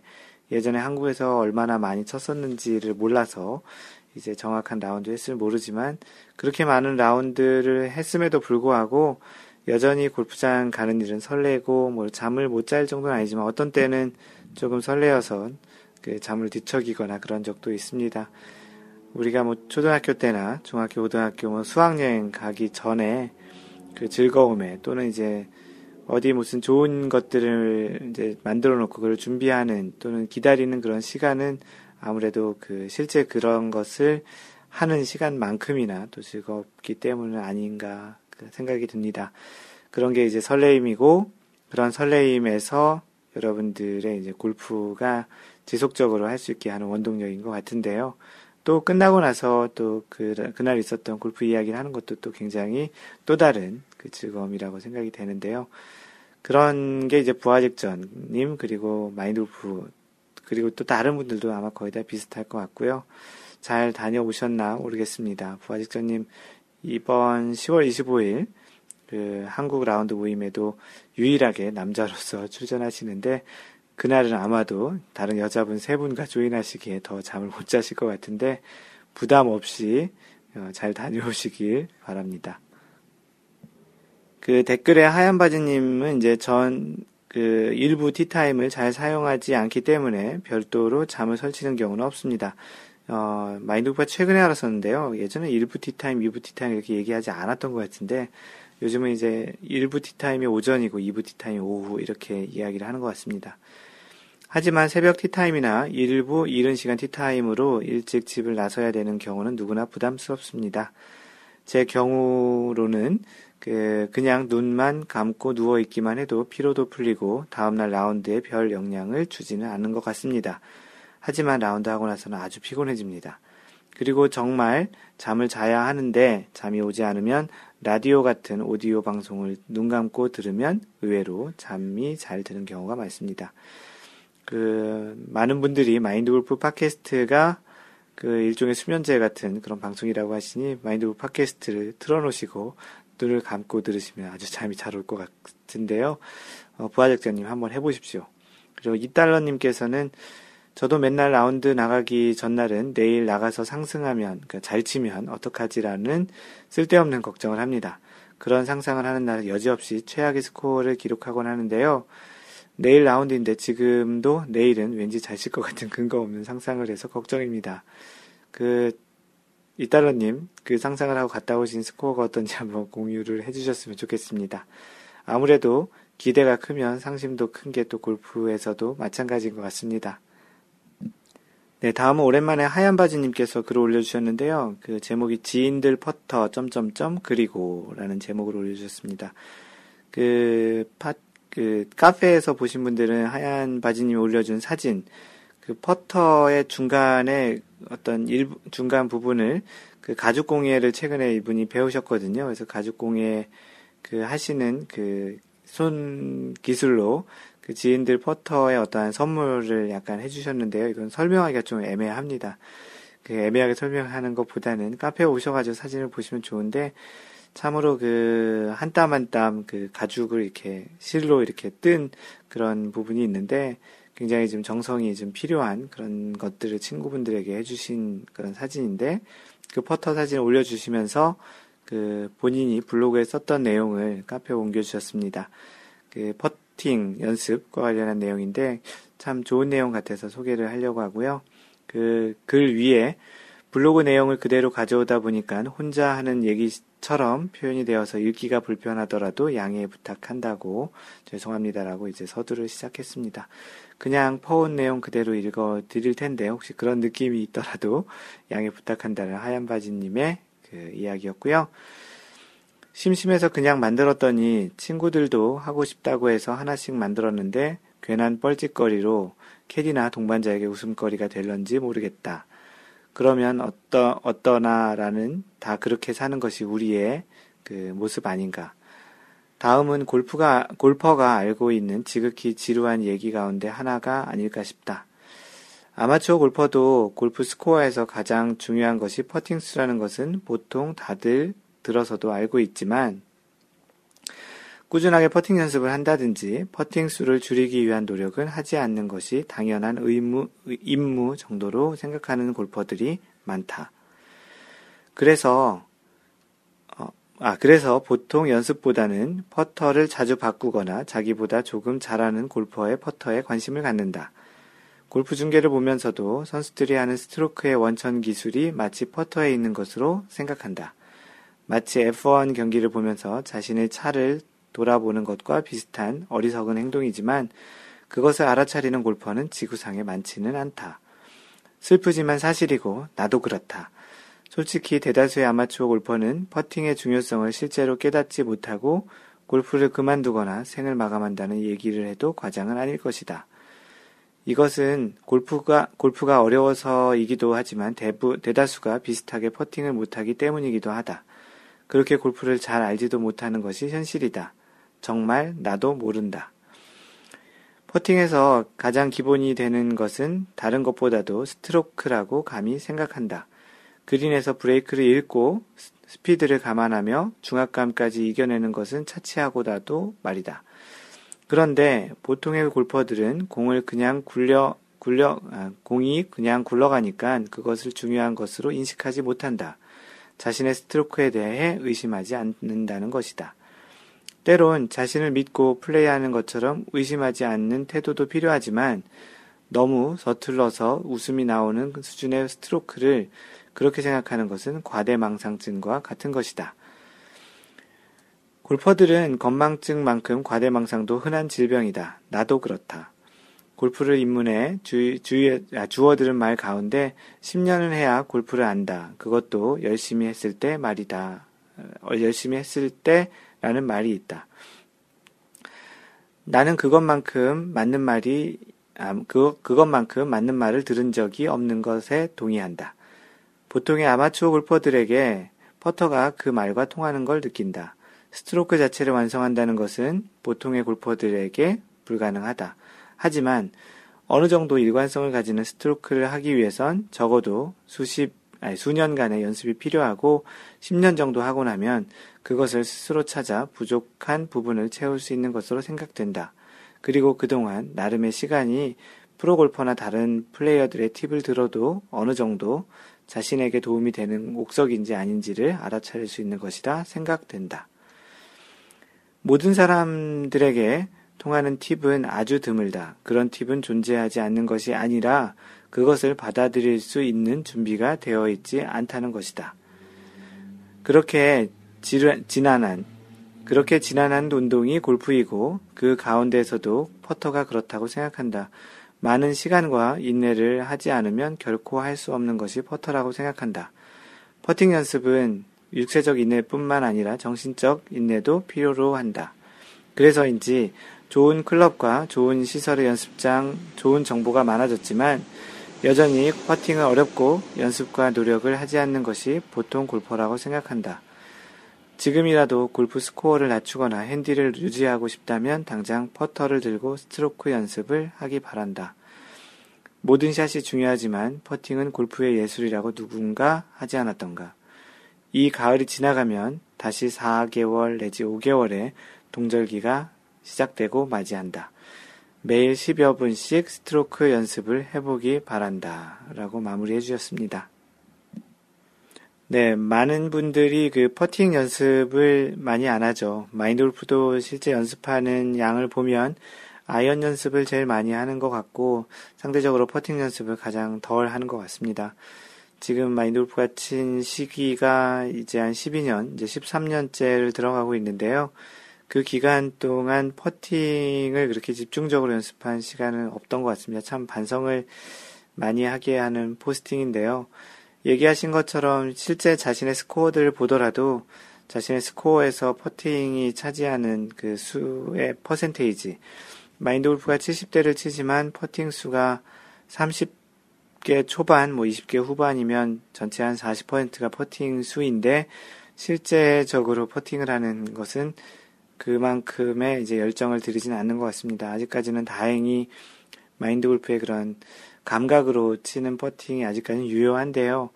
예전에 한국에서 얼마나 많이 쳤었는지를 몰라서 이제 정확한 라운드 횟수를 모르지만 그렇게 많은 라운드를 했음에도 불구하고 여전히 골프장 가는 일은 설레고 잠을 못 잘 정도는 아니지만 어떤 때는 조금 설레어서 잠을 뒤척이거나 그런 적도 있습니다. 우리가 초등학교 때나 중학교, 고등학교 수학여행 가기 전에 그 즐거움에 또는 이제 어디 무슨 좋은 것들을 이제 만들어 놓고 그걸 준비하는 또는 기다리는 그런 시간은 아무래도 실제 그런 것을 하는 시간만큼이나 또 즐겁기 때문은 아닌가 생각이 듭니다. 그런 게 이제 설레임이고 그런 설레임에서 여러분들의 이제 골프가 지속적으로 할 수 있게 하는 원동력인 것 같은데요. 또 끝나고 나서 또 그날 있었던 골프 이야기를 하는 것도 또 굉장히 또 다른 즐거움이라고 생각이 되는데요. 그런 게 이제 부하직전님 그리고 마인드골프 그리고 또 다른 분들도 아마 거의 다 비슷할 것 같고요. 잘 다녀오셨나 모르겠습니다. 부하직전님 이번 10월 25일 한국 라운드 모임에도 유일하게 남자로서 출전하시는데 그날은 아마도 다른 여자분 3분과 조인하시기에 더 잠을 못 자실 것 같은데 부담 없이 잘 다녀오시길 바랍니다. 댓글에 하얀 바지님은 이제 일부 티타임을 잘 사용하지 않기 때문에 별도로 잠을 설치는 경우는 없습니다. 마인드골프가 최근에 알았었는데요. 예전에 일부 티타임, 2부 티타임 이렇게 얘기하지 않았던 것 같은데 요즘은 이제 1부 티타임이 오전이고 2부 티타임이 오후 이렇게 이야기를 하는 것 같습니다. 하지만 새벽 티타임이나 일부 이른 시간 티타임으로 일찍 집을 나서야 되는 경우는 누구나 부담스럽습니다. 제 경우로는 그냥 눈만 감고 누워있기만 해도 피로도 풀리고 다음날 라운드에 별 영향을 주지는 않는 것 같습니다. 하지만 라운드하고 나서는 아주 피곤해집니다. 그리고 정말 잠을 자야 하는데 잠이 오지 않으면 라디오 같은 오디오 방송을 눈 감고 들으면 의외로 잠이 잘 드는 경우가 많습니다. 많은 분들이 마인드골프 팟캐스트가 일종의 수면제 같은 그런 방송이라고 하시니 마인드골프 팟캐스트를 틀어놓으시고 눈을 감고 들으시면 아주 잠이 잘 올 것 같은데요. 부하적자님 한번 해보십시오. 그리고 $2님께서는 저도 맨날 라운드 나가기 전날은 내일 나가서 상승하면, 잘 치면 어떡하지라는 쓸데없는 걱정을 합니다. 그런 상상을 하는 날은 여지없이 최악의 스코어를 기록하곤 하는데요. 내일 라운드인데 지금도 내일은 왠지 잘 칠 것 같은 근거 없는 상상을 해서 걱정입니다. $2님, 상상을 하고 갔다 오신 스코어가 어떤지 한번 공유를 해주셨으면 좋겠습니다. 아무래도 기대가 크면 상심도 큰 게 또 골프에서도 마찬가지인 것 같습니다. 네, 다음은 오랜만에 하얀바지님께서 글을 올려주셨는데요. 제목이 지인들 퍼터 ... 그리고 라는 제목을 올려주셨습니다. 카페에서 보신 분들은 하얀바지님이 올려준 사진, 퍼터의 중간에 어떤 중간 부분을 가죽공예를 최근에 이분이 배우셨거든요. 그래서 가죽공예 하시는 손 기술로 지인들 퍼터에 어떠한 선물을 약간 해주셨는데요. 이건 설명하기가 좀 애매합니다. 애매하게 설명하는 것보다는 카페에 오셔가지고 사진을 보시면 좋은데, 참으로 한 땀 한 땀 가죽을 이렇게 실로 이렇게 뜬 그런 부분이 있는데, 굉장히 지금 정성이 좀 필요한 그런 것들을 친구분들에게 해주신 그런 사진인데, 퍼터 사진을 올려주시면서 본인이 블로그에 썼던 내용을 카페에 옮겨주셨습니다. 퍼팅 연습과 관련한 내용인데 참 좋은 내용 같아서 소개를 하려고 하고요. 글 위에 블로그 내용을 그대로 가져오다 보니까 혼자 하는 얘기처럼 표현이 되어서 읽기가 불편하더라도 양해 부탁한다고 죄송합니다라고 이제 서두를 시작했습니다. 그냥 퍼온 내용 그대로 읽어드릴 텐데 혹시 그런 느낌이 있더라도 양해 부탁한다는 하얀바지님의 그 이야기였고요. 심심해서 그냥 만들었더니 친구들도 하고 싶다고 해서 하나씩 만들었는데 괜한 뻘짓거리로 캐디나 동반자에게 웃음거리가 될런지 모르겠다. 그러면 어떠나라는 다 그렇게 사는 것이 우리의 그 모습 아닌가. 다음은 골퍼가 알고 있는 지극히 지루한 얘기 가운데 하나가 아닐까 싶다. 아마추어 골퍼도 골프 스코어에서 가장 중요한 것이 퍼팅 수라는 것은 보통 다들 들어서도 알고 있지만 꾸준하게 퍼팅 연습을 한다든지 퍼팅 수를 줄이기 위한 노력은 하지 않는 것이 당연한 임무 정도로 생각하는 골퍼들이 많다. 그래서 보통 연습보다는 퍼터를 자주 바꾸거나 자기보다 조금 잘하는 골퍼의 퍼터에 관심을 갖는다. 골프 중계를 보면서도 선수들이 하는 스트로크의 원천 기술이 마치 퍼터에 있는 것으로 생각한다. 마치 F1 경기를 보면서 자신의 차를 돌아보는 것과 비슷한 어리석은 행동이지만 그것을 알아차리는 골퍼는 지구상에 많지는 않다. 슬프지만 사실이고 나도 그렇다. 솔직히 대다수의 아마추어 골퍼는 퍼팅의 중요성을 실제로 깨닫지 못하고 골프를 그만두거나 생을 마감한다는 얘기를 해도 과장은 아닐 것이다. 이것은 골프가 어려워서이기도 하지만 대다수가 비슷하게 퍼팅을 못하기 때문이기도 하다. 그렇게 골프를 잘 알지도 못하는 것이 현실이다. 정말 나도 모른다. 퍼팅에서 가장 기본이 되는 것은 다른 것보다도 스트로크라고 감히 생각한다. 그린에서 브레이크를 읽고 스피드를 감안하며 중압감까지 이겨내는 것은 차치하고나도 말이다. 그런데 보통의 골퍼들은 공이 그냥 굴러가니까 그것을 중요한 것으로 인식하지 못한다. 자신의 스트로크에 대해 의심하지 않는다는 것이다. 때론 자신을 믿고 플레이하는 것처럼 의심하지 않는 태도도 필요하지만 너무 서툴러서 웃음이 나오는 수준의 스트로크를 그렇게 생각하는 것은 과대망상증과 같은 것이다. 골퍼들은 건망증만큼 과대망상도 흔한 질병이다. 나도 그렇다. 골프를 입문해 주어들은 말 가운데 10년은 해야 골프를 안다. 그것도 열심히 했을 때 말이다. 열심히 했을 때라는 말이 있다. 나는 그것만큼 맞는 말을 들은 적이 없는 것에 동의한다. 보통의 아마추어 골퍼들에게 퍼터가 그 말과 통하는 걸 느낀다. 스트로크 자체를 완성한다는 것은 보통의 골퍼들에게 불가능하다. 하지만 어느 정도 일관성을 가지는 스트로크를 하기 위해선 적어도 수년간의 연습이 필요하고 10년 정도 하고 나면 그것을 스스로 찾아 부족한 부분을 채울 수 있는 것으로 생각된다. 그리고 그동안 나름의 시간이 프로골퍼나 다른 플레이어들의 팁을 들어도 어느 정도 자신에게 도움이 되는 옥석인지 아닌지를 알아차릴 수 있는 것이라 생각된다. 모든 사람들에게 통하는 팁은 아주 드물다. 그런 팁은 존재하지 않는 것이 아니라 그것을 받아들일 수 있는 준비가 되어 있지 않다는 것이다. 그렇게 지난한 운동이 골프이고 그 가운데서도 퍼터가 그렇다고 생각한다. 많은 시간과 인내를 하지 않으면 결코 할 수 없는 것이 퍼터라고 생각한다. 퍼팅 연습은 육체적 인내뿐만 아니라 정신적 인내도 필요로 한다. 그래서인지 좋은 클럽과 좋은 시설의 연습장, 좋은 정보가 많아졌지만 여전히 퍼팅은 어렵고 연습과 노력을 하지 않는 것이 보통 골퍼라고 생각한다. 지금이라도 골프 스코어를 낮추거나 핸디를 유지하고 싶다면 당장 퍼터를 들고 스트로크 연습을 하기 바란다. 모든 샷이 중요하지만 퍼팅은 골프의 예술이라고 누군가 하지 않았던가. 이 가을이 지나가면 다시 4개월 내지 5개월에 동절기가 시작되고 맞이한다. 매일 10여 분씩 스트로크 연습을 해보기 바란다. 라고 마무리해 주셨습니다. 네, 많은 분들이 그 퍼팅 연습을 많이 안 하죠. 마인드골프도 실제 연습하는 양을 보면 아이언 연습을 제일 많이 하는 것 같고 상대적으로 퍼팅 연습을 가장 덜 하는 것 같습니다. 지금 마인드골프가 친 시기가 이제 한 12년, 이제 13년째를 들어가고 있는데요. 그 기간 동안 퍼팅을 그렇게 집중적으로 연습한 시간은 없던 것 같습니다. 참 반성을 많이 하게 하는 포스팅인데요. 얘기하신 것처럼 실제 자신의 스코어들을 보더라도 자신의 스코어에서 퍼팅이 차지하는 그 수의 퍼센테이지, 마인드 골프가 70대를 치지만 퍼팅 수가 30개 초반, 20개 후반이면 전체 한 40%가 퍼팅 수인데, 실제적으로 퍼팅을 하는 것은 그만큼의 이제 열정을 들이진 않는 것 같습니다. 아직까지는 다행히 마인드 골프의 그런 감각으로 치는 퍼팅이 아직까지는 유효한데요.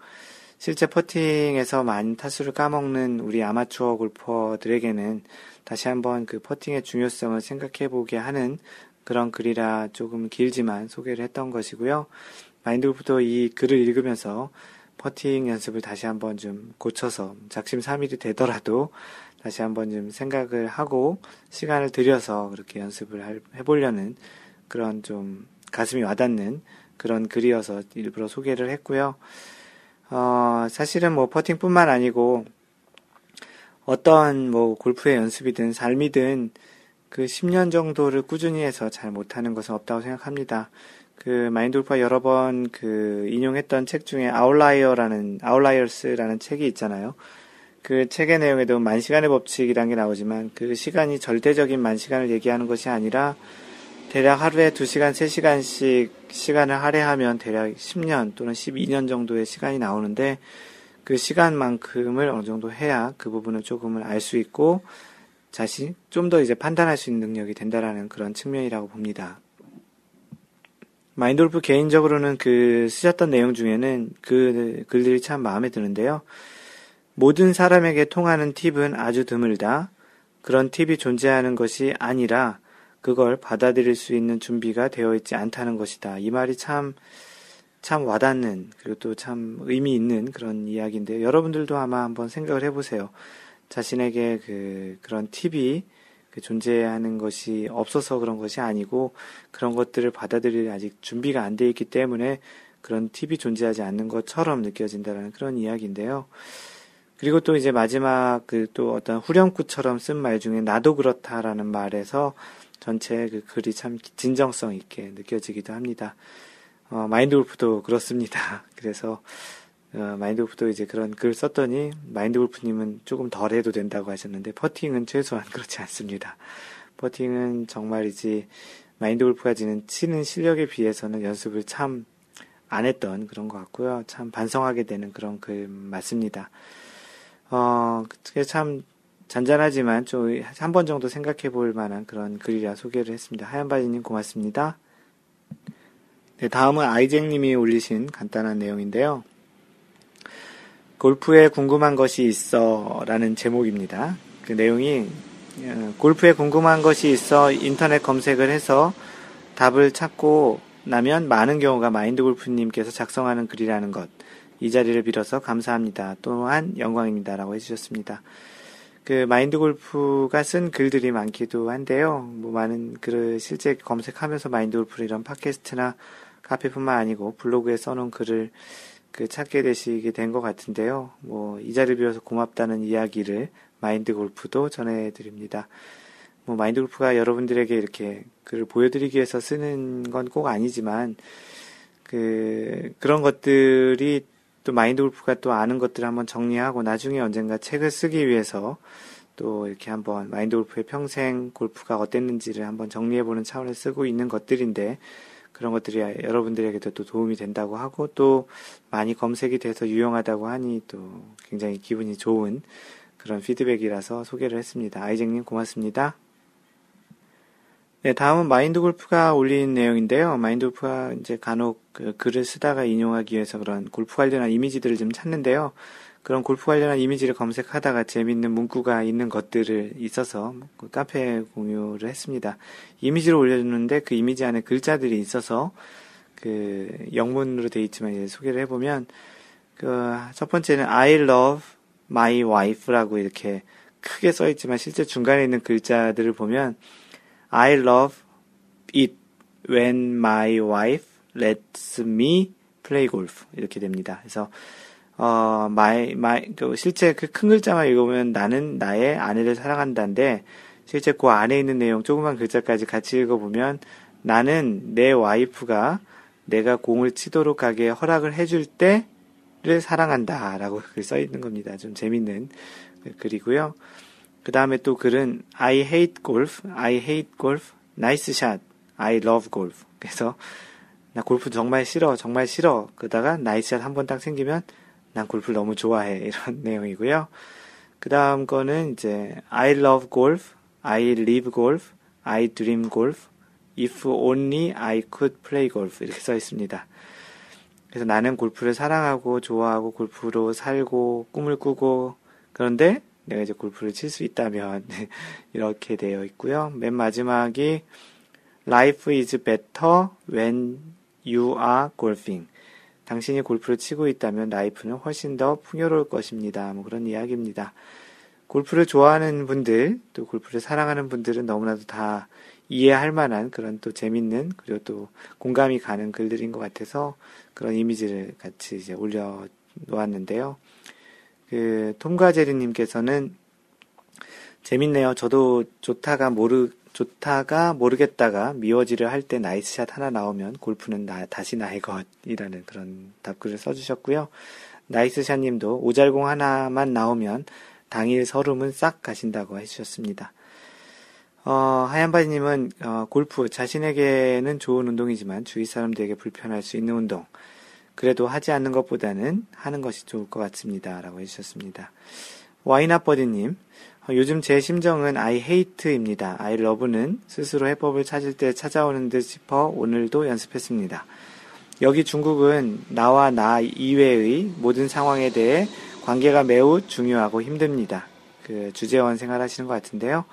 실제 퍼팅에서 많은 타수를 까먹는 우리 아마추어 골퍼들에게는 다시 한번 그 퍼팅의 중요성을 생각해보게 하는 그런 글이라 조금 길지만 소개를 했던 것이고요. 마인드 골프도 이 글을 읽으면서 퍼팅 연습을 다시 한번 좀 고쳐서 작심삼일이 되더라도 다시 한번 좀 생각을 하고 시간을 들여서 그렇게 연습을 해보려는 그런 좀 가슴이 와닿는 그런 글이어서 일부러 소개를 했고요. 사실은 퍼팅뿐만 아니고 어떤 골프의 연습이든 삶이든 그 10년 정도를 꾸준히 해서 잘 못하는 것은 없다고 생각합니다. 그 마인드 골프가 여러 번 그 인용했던 책 중에 아웃라이어스라는 책이 있잖아요. 그 책의 내용에도 만시간의 법칙이라는 게 나오지만 그 시간이 절대적인 만시간을 얘기하는 것이 아니라 대략 하루에 2시간, 3시간씩 시간을 할애하면 대략 10년 또는 12년 정도의 시간이 나오는데 그 시간만큼을 어느 정도 해야 그 부분을 조금은 알 수 있고 자신 좀 더 이제 판단할 수 있는 능력이 된다라는 그런 측면이라고 봅니다. 마인드 골프 개인적으로는 그 쓰셨던 내용 중에는 그 글들이 참 마음에 드는데요. 모든 사람에게 통하는 팁은 아주 드물다. 그런 팁이 존재하는 것이 아니라 그걸 받아들일 수 있는 준비가 되어 있지 않다는 것이다. 이 말이 참 와닿는, 그리고 또 참 의미 있는 그런 이야기인데요. 여러분들도 아마 한번 생각을 해보세요. 자신에게 그런 팁이 존재하는 것이 없어서 그런 것이 아니고 그런 것들을 받아들일 아직 준비가 안 돼 있기 때문에 그런 팁이 존재하지 않는 것처럼 느껴진다라는 그런 이야기인데요. 그리고 또 이제 마지막 또 어떤 후렴구처럼 쓴 말 중에 나도 그렇다라는 말에서 전체 그 글이 참 진정성 있게 느껴지기도 합니다. 마인드 골프도 그렇습니다. 그래서 마인드 골프도 이제 그런 글 썼더니 마인드 골프님은 조금 덜 해도 된다고 하셨는데 퍼팅은 최소한 그렇지 않습니다. 퍼팅은 정말이지 마인드 골프가 치는 실력에 비해서는 연습을 참 안 했던 그런 것 같고요. 참 반성하게 되는 그런 글 맞습니다. 그게 참 잔잔하지만 좀 한 번 정도 생각해 볼 만한 그런 글이라 소개를 했습니다. 하얀바지님 고맙습니다. 네, 다음은 아이잭님이 올리신 간단한 내용인데요. 골프에 궁금한 것이 있어 라는 제목입니다. 그 내용이 골프에 궁금한 것이 있어 인터넷 검색을 해서 답을 찾고 나면 많은 경우가 마인드골프님께서 작성하는 글이라는 것, 이 자리를 빌어서 감사합니다. 또한 영광입니다. 라고 해주셨습니다. 그 마인드 골프가 쓴 글들이 많기도 한데요. 많은 글을 실제 검색하면서 마인드 골프를 이런 팟캐스트나 카페뿐만 아니고 블로그에 써놓은 글을 찾게 되시게 된 것 같은데요. 이 자리를 빌어서 고맙다는 이야기를 마인드 골프도 전해드립니다. 마인드 골프가 여러분들에게 이렇게 글을 보여드리기 위해서 쓰는 건 꼭 아니지만 그런 것들이 또 마인드 골프가 또 아는 것들을 한번 정리하고 나중에 언젠가 책을 쓰기 위해서 또 이렇게 한번 마인드 골프의 평생 골프가 어땠는지를 한번 정리해보는 차원에서 쓰고 있는 것들인데 그런 것들이 여러분들에게도 또 도움이 된다고 하고 또 많이 검색이 돼서 유용하다고 하니 또 굉장히 기분이 좋은 그런 피드백이라서 소개를 했습니다. 아이잭님 고맙습니다. 네, 다음은 마인드 골프가 올린 내용인데요. 마인드 골프가 이제 간혹 글을 쓰다가 인용하기 위해서 그런 골프 관련한 이미지들을 좀 찾는데요. 그런 골프 관련한 이미지를 검색하다가 재밌는 문구가 있는 것들을 있어서 카페에 공유를 했습니다. 이미지로 올려줬는데 그 이미지 안에 글자들이 있어서 영문으로 되어 있지만 이제 소개를 해보면 첫 번째는 I love my wife라고 이렇게 크게 써 있지만 실제 중간에 있는 글자들을 보면 I love it when my wife lets me 플레이 골프 이렇게 됩니다. 그래서 실제 그 큰 글자만 읽으면 나는 나의 아내를 사랑한다인데 실제 그 안에 있는 내용 조그만 글자까지 같이 읽어보면 나는 내 와이프가 내가 공을 치도록 하게 허락을 해줄 때를 사랑한다 라고 글 써있는 겁니다. 좀 재밌는 글이고요. 그 다음에 또 글은 I hate golf, nice shot, I love golf. 그래서 나 골프 정말 싫어. 그러다가 나이스 샷 한 번 딱 생기면 난 골프를 너무 좋아해. 이런 내용이고요. 그 다음 거는 이제 I love golf, I live golf, I dream golf, if only I could play golf 이렇게 써 있습니다. 그래서 나는 골프를 사랑하고 좋아하고 골프로 살고 꿈을 꾸고 그런데 내가 이제 골프를 칠 수 있다면 이렇게 되어 있고요. 맨 마지막이 Life is better when you are golfing. 당신이 골프를 치고 있다면 라이프는 훨씬 더 풍요로울 것입니다. 뭐 그런 이야기입니다. 골프를 좋아하는 분들, 또 골프를 사랑하는 분들은 너무나도 다 이해할 만한 그런 또 재밌는, 그리고 또 공감이 가는 글들인 것 같아서 그런 이미지를 같이 이제 올려놓았는데요. 그, 톰과제리님께서는 재밌네요. 저도 좋다가 모르겠다가 미워지려 할 때 나이스샷 하나 나오면 골프는 다시 나의 것이라는 그런 답글을 써주셨고요. 나이스샷님도 오잘공 하나만 나오면 당일 서름은 싹 가신다고 해주셨습니다. 하얀바지님은 골프 자신에게는 좋은 운동이지만 주위 사람들에게 불편할 수 있는 운동. 그래도 하지 않는 것보다는 하는 것이 좋을 것 같습니다. 라고 해주셨습니다. 와인아버디님, 요즘 제 심정은 I hate입니다. I love는 스스로 해법을 찾을 때 찾아오는 듯 싶어 오늘도 연습했습니다. 여기 중국은 나와 나 이외의 모든 상황에 대해 관계가 매우 중요하고 힘듭니다. 그 주재원 생활하시는 것 같은데요.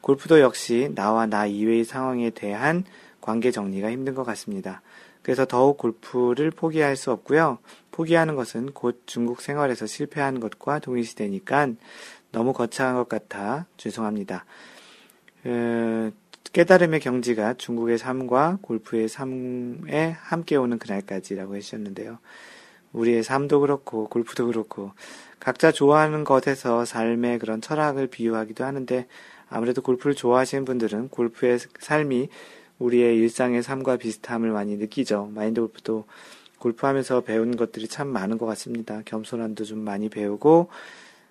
골프도 역시 나와 나 이외의 상황에 대한 관계 정리가 힘든 것 같습니다. 그래서 더욱 골프를 포기할 수 없고요. 포기하는 것은 곧 중국 생활에서 실패한 것과 동일시되니까 너무 거창한 것 같아 죄송합니다. 깨달음의 경지가 중국의 삶과 골프의 삶에 함께 오는 그날까지라고 해주셨는데요. 우리의 삶도 그렇고 골프도 그렇고 각자 좋아하는 것에서 삶의 그런 철학을 비유하기도 하는데 아무래도 골프를 좋아하시는 분들은 골프의 삶이 우리의 일상의 삶과 비슷함을 많이 느끼죠. 마인드 골프도 골프하면서 배운 것들이 참 많은 것 같습니다. 겸손함도 좀 많이 배우고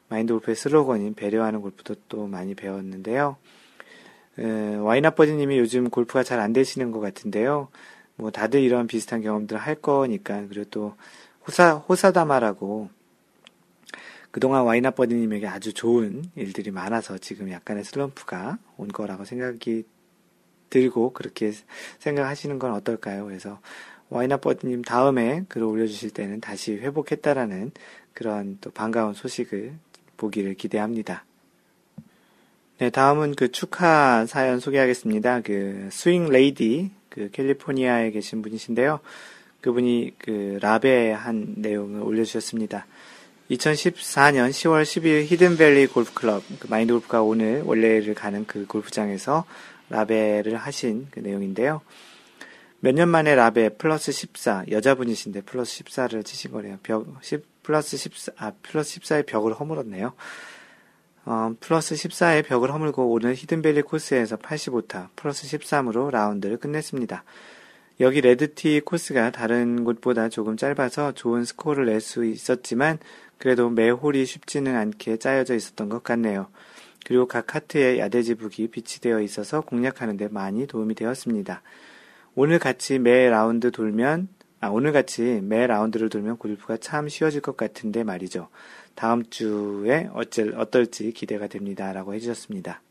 마인드 골프의 슬로건인 배려하는 골프도 또 많이 배웠는데요. 와인아버지님이 요즘 골프가 잘 안 되시는 것 같은데요. 뭐 다들 이런 비슷한 경험들 할 거니까 그리고 또 호사다마라고 그동안 와인아버디님에게 아주 좋은 일들이 많아서 지금 약간의 슬럼프가 온 거라고 생각이 들고 그렇게 생각하시는 건 어떨까요? 그래서 와인아버디님 다음에 글을 올려주실 때는 다시 회복했다라는 그런 또 반가운 소식을 보기를 기대합니다. 네, 다음은 그 축하 사연 소개하겠습니다. 그 스윙 레이디 그 캘리포니아에 계신 분이신데요. 그분이 그 라베의 한 내용을 올려주셨습니다. 2014년 10월 12일 히든밸리 골프클럽 그 마인드 골프가 오늘 원래를 가는 그 골프장에서 라베를 하신 그 내용인데요. 몇 년 만에 라베 플러스 14 여자분이신데 플러스 14를 치신 거래요. 플러스 14의 벽을 허물었네요. 플러스 14의 벽을 허물고 오늘 히든밸리 코스에서 85타 플러스 13으로 라운드를 끝냈습니다. 여기 레드티 코스가 다른 곳보다 조금 짧아서 좋은 스코어를 낼 수 있었지만 그래도 매 홀이 쉽지는 않게 짜여져 있었던 것 같네요. 그리고 각 하트에 야대지북이 비치되어 있어서 공략하는 데 많이 도움이 되었습니다. 오늘 같이 매 라운드를 돌면 골프가 참 쉬워질 것 같은데 말이죠. 다음 주에 어떨지 기대가 됩니다. 라고 해주셨습니다.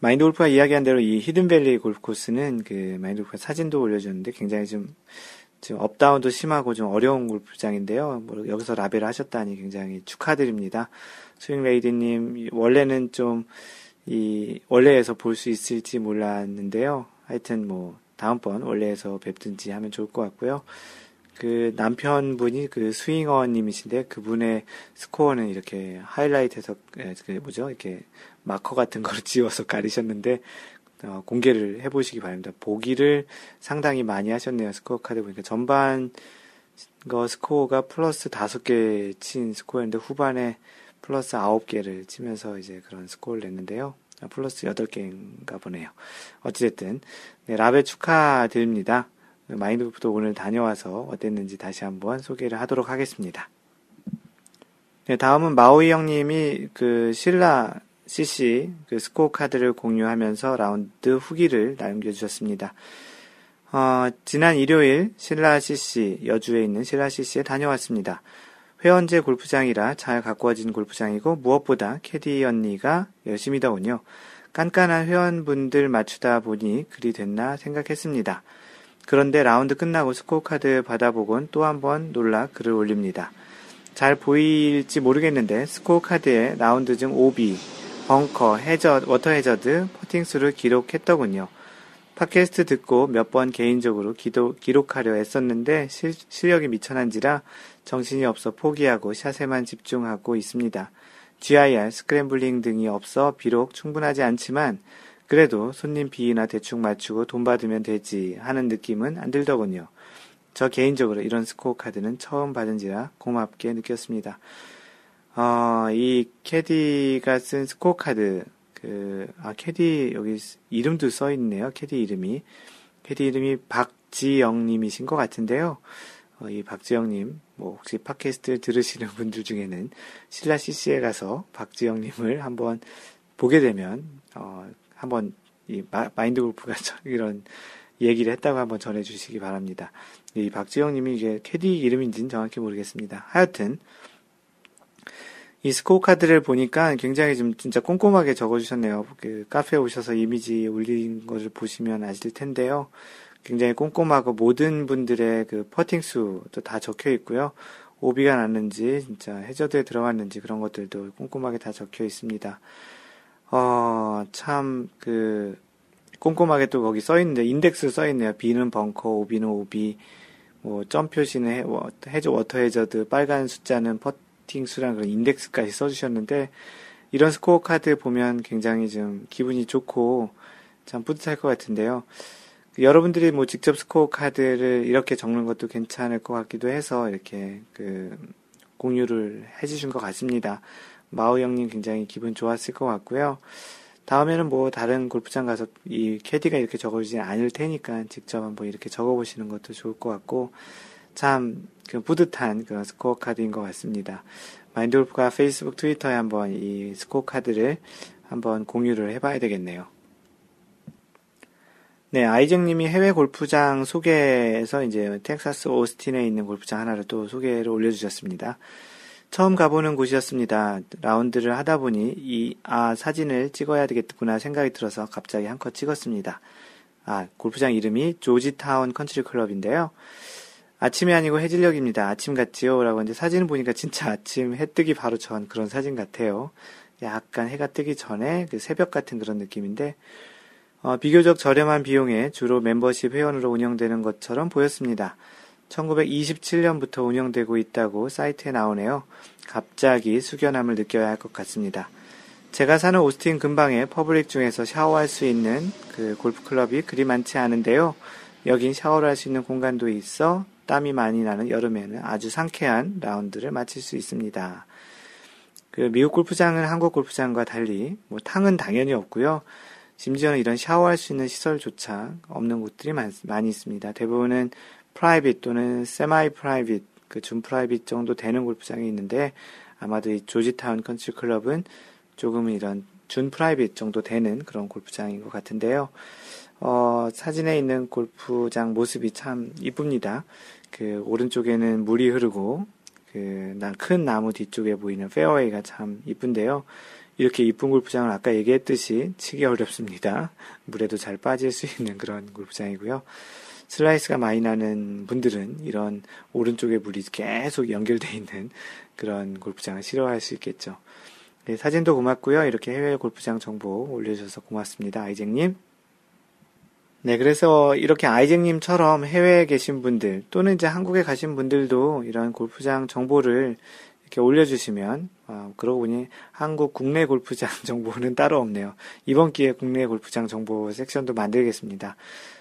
마인드 골프가 이야기한 대로 이 히든밸리 골프 코스는 그 마인드 골프가 사진도 올려주는데 굉장히 좀 업다운도 심하고 좀 어려운 골프장인데요. 뭐 여기서 라벨을 하셨다니 굉장히 축하드립니다. 스윙 레이디님, 원래는 좀 원래에서 볼 수 있을지 몰랐는데요. 하여튼 뭐, 다음번 원래에서 뵙든지 하면 좋을 것 같고요. 그 남편분이 그 스윙어님이신데 그분의 스코어는 이렇게 하이라이트해서 이렇게 마커 같은 걸 지워서 가리셨는데 공개를 해보시기 바랍니다. 보기를 상당히 많이 하셨네요. 스코어 카드 보니까 전반 거 스코어가 플러스 5개 친 스코어인데 후반에 플러스 9개를 치면서 이제 그런 스코어를 냈는데요. 플러스 8개인가 보네요. 어찌됐든 네, 라베 축하드립니다. 마인드골프도 오늘 다녀와서 어땠는지 다시 한번 소개를 하도록 하겠습니다. 네, 다음은 마오이 형님이 그 신라 CC 그 스코어 카드를 공유하면서 라운드 후기를 남겨주셨습니다. 지난 일요일 신라 CC 여주에 있는 신라 CC에 다녀왔습니다. 회원제 골프장이라 잘 가꾸어진 골프장이고 무엇보다 캐디 언니가 열심히더군요. 깐깐한 회원분들 맞추다 보니 그리 됐나 생각했습니다. 그런데 라운드 끝나고 스코어 카드 받아보곤 또 한 번 놀라 글을 올립니다. 잘 보일지 모르겠는데 스코어 카드에 라운드 중 오비, 벙커, 워터 해저드, 퍼팅수를 기록했더군요. 팟캐스트 듣고 몇 번 개인적으로 기록하려 애썼는데 실력이 미천한지라 정신이 없어 포기하고 샷에만 집중하고 있습니다. GIR, 스크램블링 등이 없어 비록 충분하지 않지만 그래도 손님 비위나 대충 맞추고 돈 받으면 되지 하는 느낌은 안 들더군요. 저 개인적으로 이런 스코어 카드는 처음 받은지라 고맙게 느꼈습니다. 이 캐디가 쓴 스코어 카드 캐디 여기 이름도 써 있네요. 캐디 이름이 박지영 님이신 것 같은데요. 이 박지영 님, 뭐 혹시 팟캐스트 들으시는 분들 중에는 신라 CC에 가서 박지영 님을 한번 보게 되면 한번 이 마인드 골프가 이런 얘기를 했다고 한번 전해 주시기 바랍니다. 이 박지영 님이 이게 캐디 이름인지는 정확히 모르겠습니다. 하여튼 이 스코어 카드를 보니까 굉장히 좀 진짜 꼼꼼하게 적어주셨네요. 그 카페에 오셔서 이미지 올린 것을 보시면 아실 텐데요. 굉장히 꼼꼼하고 모든 분들의 그 퍼팅 수도 다 적혀 있고요. 오비가 났는지, 진짜 해저드에 들어갔는지 그런 것들도 꼼꼼하게 다 적혀 있습니다. 참 꼼꼼하게 또 거기 써 있는데 인덱스 써 있네요. B는 벙커, 오비는 오비, 뭐 점 표시는 워터 해저드, 빨간 숫자는 퍼팅 수랑 그런 인덱스까지 써주셨는데 이런 스코어 카드 보면 굉장히 좀 기분이 좋고 참 뿌듯할 것 같은데요. 여러분들이 뭐 직접 스코어 카드를 이렇게 적는 것도 괜찮을 것 같기도 해서 이렇게 공유를 해주신 것 같습니다. 마우 형님 굉장히 기분 좋았을 것 같고요. 다음에는 뭐 다른 골프장 가서 이 캐디가 이렇게 적어주진 않을 테니까 직접 한번 이렇게 적어보시는 것도 좋을 것 같고 참 뿌듯한 그런 스코어 카드인 것 같습니다. 마인드골프가 페이스북, 트위터에 한번 이 스코어 카드를 한번 공유를 해봐야 되겠네요. 네, 아이정님이 해외 골프장 소개에서 이제 텍사스 오스틴에 있는 골프장 하나를 또 소개를 올려주셨습니다. 처음 가보는 곳이었습니다. 라운드를 하다 보니 사진을 찍어야 되겠구나 생각이 들어서 갑자기 한컷 찍었습니다. 골프장 이름이 조지타운 컨트리 클럽인데요. 아침이 아니고 해질녘입니다. 아침 같지요? 라고 이제 사진을 보니까 진짜 아침 해 뜨기 바로 전 그런 사진 같아요. 약간 해가 뜨기 전에 그 새벽 같은 그런 느낌인데 비교적 저렴한 비용에 주로 멤버십 회원으로 운영되는 것처럼 보였습니다. 1927년부터 운영되고 있다고 사이트에 나오네요. 갑자기 숙연함을 느껴야 할 것 같습니다. 제가 사는 오스틴 근방에 퍼블릭 중에서 샤워할 수 있는 그 골프클럽이 그리 많지 않은데요. 여긴 샤워를 할 수 있는 공간도 있어 땀이 많이 나는 여름에는 아주 상쾌한 라운드를 마칠 수 있습니다. 미국 골프장은 한국 골프장과 달리 탕은 당연히 없고요. 심지어는 이런 샤워할 수 있는 시설조차 없는 곳들이 많이 있습니다. 대부분은 프라이빗 또는 세마이 프라이빗, 준 프라이빗 정도 되는 골프장이 있는데 아마도 이 조지타운 컨트리 클럽은 조금 이런 준 프라이빗 정도 되는 그런 골프장인 것 같은데요. 사진에 있는 골프장 모습이 참 이쁩니다. 오른쪽에는 물이 흐르고, 큰 나무 뒤쪽에 보이는 페어웨이가 참 이쁜데요. 이렇게 이쁜 골프장은 아까 얘기했듯이 치기 어렵습니다. 물에도 잘 빠질 수 있는 그런 골프장이고요. 슬라이스가 많이 나는 분들은 이런 오른쪽에 물이 계속 연결되어 있는 그런 골프장을 싫어할 수 있겠죠. 네, 사진도 고맙고요. 이렇게 해외 골프장 정보 올려주셔서 고맙습니다. 아이잭님. 네, 그래서 이렇게 아이잭님처럼 해외에 계신 분들 또는 이제 한국에 가신 분들도 이런 골프장 정보를 이렇게 올려주시면, 그러고 보니 한국 국내 골프장 정보는 따로 없네요. 이번 기회에 국내 골프장 정보 섹션도 만들겠습니다.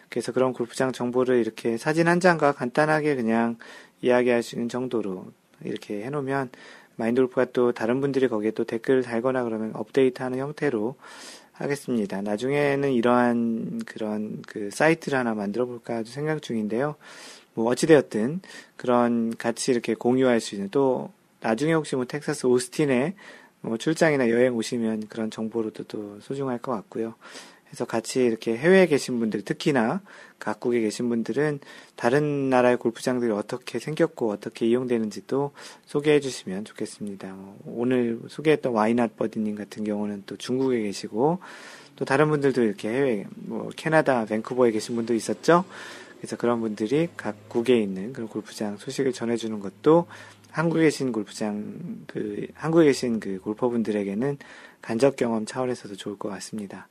그래서 그런 골프장 정보를 이렇게 사진 한 장과 간단하게 그냥 이야기할 수 있는 정도로 이렇게 해놓으면 마인드골프가 또 다른 분들이 거기에 또 댓글을 달거나 그러면 업데이트하는 형태로 하겠습니다. 나중에는 이러한 그런 그 사이트를 하나 만들어 볼까 생각 중인데요. 뭐 어찌되었든 그런 같이 이렇게 공유할 수 있는, 또 나중에 혹시 뭐 텍사스 오스틴에 뭐 출장이나 여행 오시면 그런 정보로도 또 소중할 것 같고요. 그래서 같이 이렇게 해외에 계신 분들, 특히나 각국에 계신 분들은 다른 나라의 골프장들이 어떻게 생겼고 어떻게 이용되는지도 소개해 주시면 좋겠습니다. 오늘 소개했던 와이낫 버디님 같은 경우는 또 중국에 계시고, 또 다른 분들도 이렇게 해외, 뭐 캐나다 밴쿠버에 계신 분도 있었죠. 그래서 그런 분들이 각국에 있는 그런 골프장 소식을 전해주는 것도 한국에 계신 골프장, 한국에 계신 그 골퍼분들에게는 간접 경험 차원에서도 좋을 것 같습니다.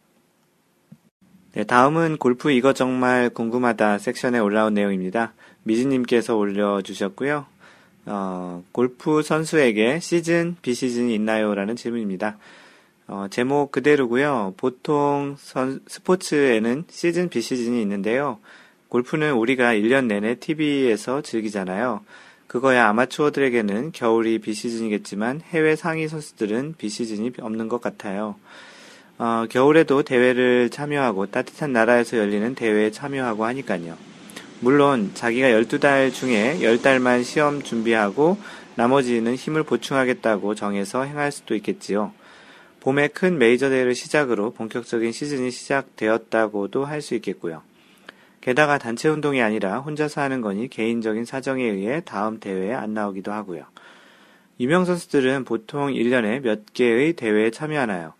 네, 다음은 골프 이거 정말 궁금하다 섹션에 올라온 내용입니다. 미진님께서 올려주셨고요. 골프 선수에게 시즌, 비시즌이 있나요? 라는 질문입니다. 제목 그대로고요. 보통 스포츠에는 시즌, 비시즌이 있는데요. 골프는 우리가 1년 내내 TV에서 즐기잖아요. 그거야 아마추어들에게는 겨울이 비시즌이겠지만 해외 상위 선수들은 비시즌이 없는 것 같아요. 겨울에도 대회를 참여하고 따뜻한 나라에서 열리는 대회에 참여하고 하니까요. 물론 자기가 12달 중에 10달만 시험 준비하고 나머지는 힘을 보충하겠다고 정해서 행할 수도 있겠지요. 봄에 큰 메이저 대회를 시작으로 본격적인 시즌이 시작되었다고도 할 수 있겠고요. 게다가 단체 운동이 아니라 혼자서 하는 거니 개인적인 사정에 의해 다음 대회에 안 나오기도 하고요. 유명 선수들은 보통 1년에 몇 개의 대회에 참여하나요?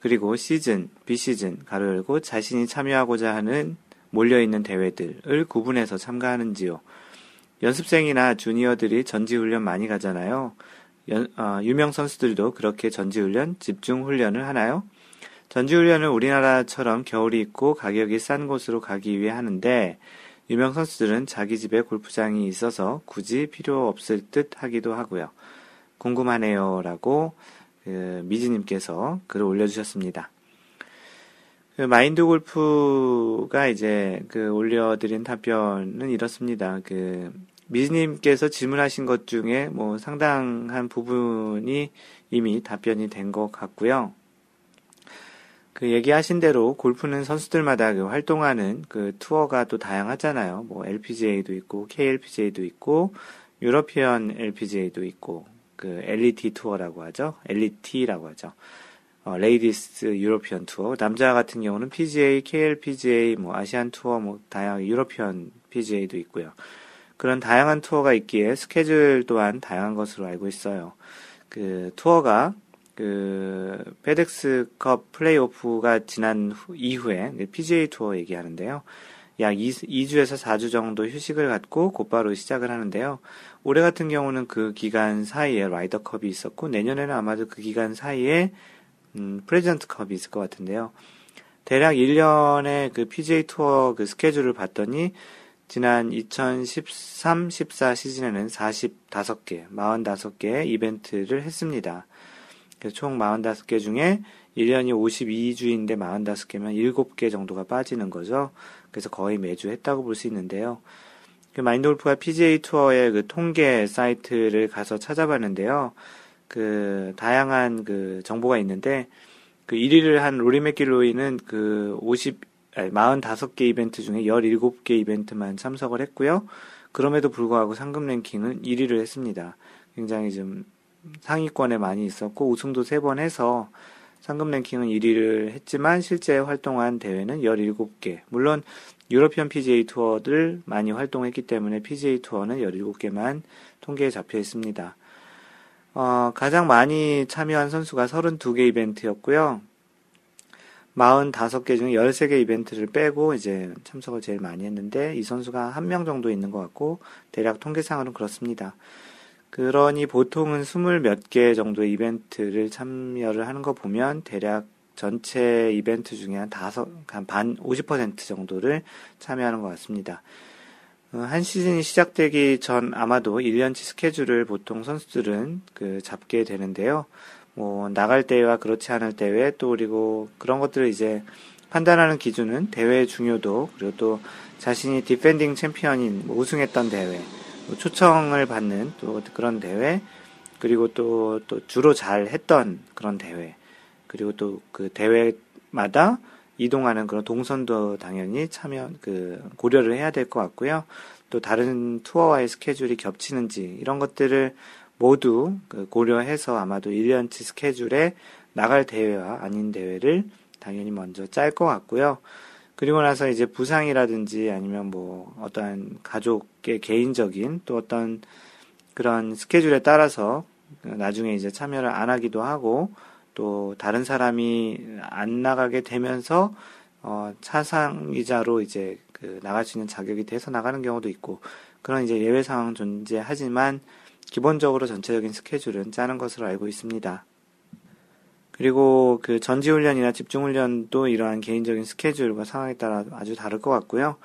그리고 시즌, 비시즌, 가로 열고 자신이 참여하고자 하는 몰려있는 대회들을 구분해서 참가하는지요. 연습생이나 주니어들이 전지훈련 많이 가잖아요. 유명 선수들도 그렇게 전지훈련, 집중훈련을 하나요? 전지훈련을 우리나라처럼 겨울이 있고 가격이 싼 곳으로 가기 위해 하는데, 유명 선수들은 자기 집에 골프장이 있어서 굳이 필요 없을 듯 하기도 하고요. 궁금하네요. 라고 미지님께서 글을 올려주셨습니다. 마인드 골프가 이제 올려드린 답변은 이렇습니다. 미지님께서 질문하신 것 중에 뭐 상당한 부분이 이미 답변이 된 것 같고요. 얘기하신 대로 골프는 선수들마다 활동하는 투어가 또 다양하잖아요. 뭐 LPGA도 있고, KLPGA도 있고, 유러피언 LPGA도 있고, 엘리티 투어라고 하죠. 엘리티라고 하죠. 레이디스 유로피언 투어. 남자 같은 경우는 PGA, KLPGA, 뭐 아시안 투어, 뭐 다양한 유로피언 PGA도 있고요. 그런 다양한 투어가 있기에 스케줄 또한 다양한 것으로 알고 있어요. 투어가 페덱스컵 플레이오프가 지난 이후에 PGA 투어 얘기하는데요. 약 2주에서 4주 정도 휴식을 갖고 곧바로 시작을 하는데요. 올해 같은 경우는 그 기간 사이에 라이더컵이 있었고, 내년에는 아마도 그 기간 사이에 프레지던트컵이 있을 것 같은데요. 대략 1년에 PGA 투어 스케줄을 봤더니 지난 2013-14 시즌에는 45개의 이벤트를 했습니다. 그래서 총 45개 중에 1년이 52주인데 45개면 7개 정도가 빠지는 거죠. 그래서 거의 매주 했다고 볼 수 있는데요. 마인드골프가 PGA 투어의 통계 사이트를 가서 찾아봤는데요. 다양한 정보가 있는데, 1위를 한 로리 맥길로이는 45개 이벤트 중에 17개 이벤트만 참석을 했고요. 그럼에도 불구하고 상금 랭킹은 1위를 했습니다. 굉장히 좀 상위권에 많이 있었고, 우승도 3번 해서 상금 랭킹은 1위를 했지만 실제 활동한 대회는 17개. 물론 유러피언 PGA 투어를 많이 활동했기 때문에 PGA 투어는 17개만 통계에 잡혀 있습니다. 가장 많이 참여한 선수가 32개 이벤트였고요. 45개 중에 13개 이벤트를 빼고 이제 참석을 제일 많이 했는데, 이 선수가 1명 정도 있는 것 같고, 대략 통계상으로는 그렇습니다. 그러니 보통은 20몇 개 정도의 이벤트를 참여를 하는 거 보면 대략 전체 이벤트 중에 한 50% 정도를 참여하는 것 같습니다. 한 시즌이 시작되기 전 아마도 1년치 스케줄을 보통 선수들은 잡게 되는데요. 뭐 나갈 때와 그렇지 않을 때외 또 그리고 그런 것들을 이제 판단하는 기준은 대회의 중요도 그리고 또 자신이 디펜딩 챔피언인 우승했던 대회, 초청을 받는 또 그런 대회 그리고 또 주로 잘 했던 그런 대회 그리고 또 그 대회마다 이동하는 그런 동선도 당연히 고려를 해야 될 것 같고요. 또 다른 투어와의 스케줄이 겹치는지 이런 것들을 모두 고려해서 아마도 1년치 스케줄에 나갈 대회와 아닌 대회를 당연히 먼저 짤 것 같고요. 그리고 나서 이제 부상이라든지 아니면 뭐 어떠한 가족의 개인적인 또 어떤 그런 스케줄에 따라서 나중에 이제 참여를 안 하기도 하고 또 다른 사람이 안 나가게 되면서 차상위자로 이제 나갈 수 있는 자격이 돼서 나가는 경우도 있고 그런 이제 예외 상황 존재하지만 기본적으로 전체적인 스케줄은 짜는 것으로 알고 있습니다. 그리고 그 전지훈련이나 집중훈련도 이러한 개인적인 스케줄과 상황에 따라 아주 다를 것 같고요.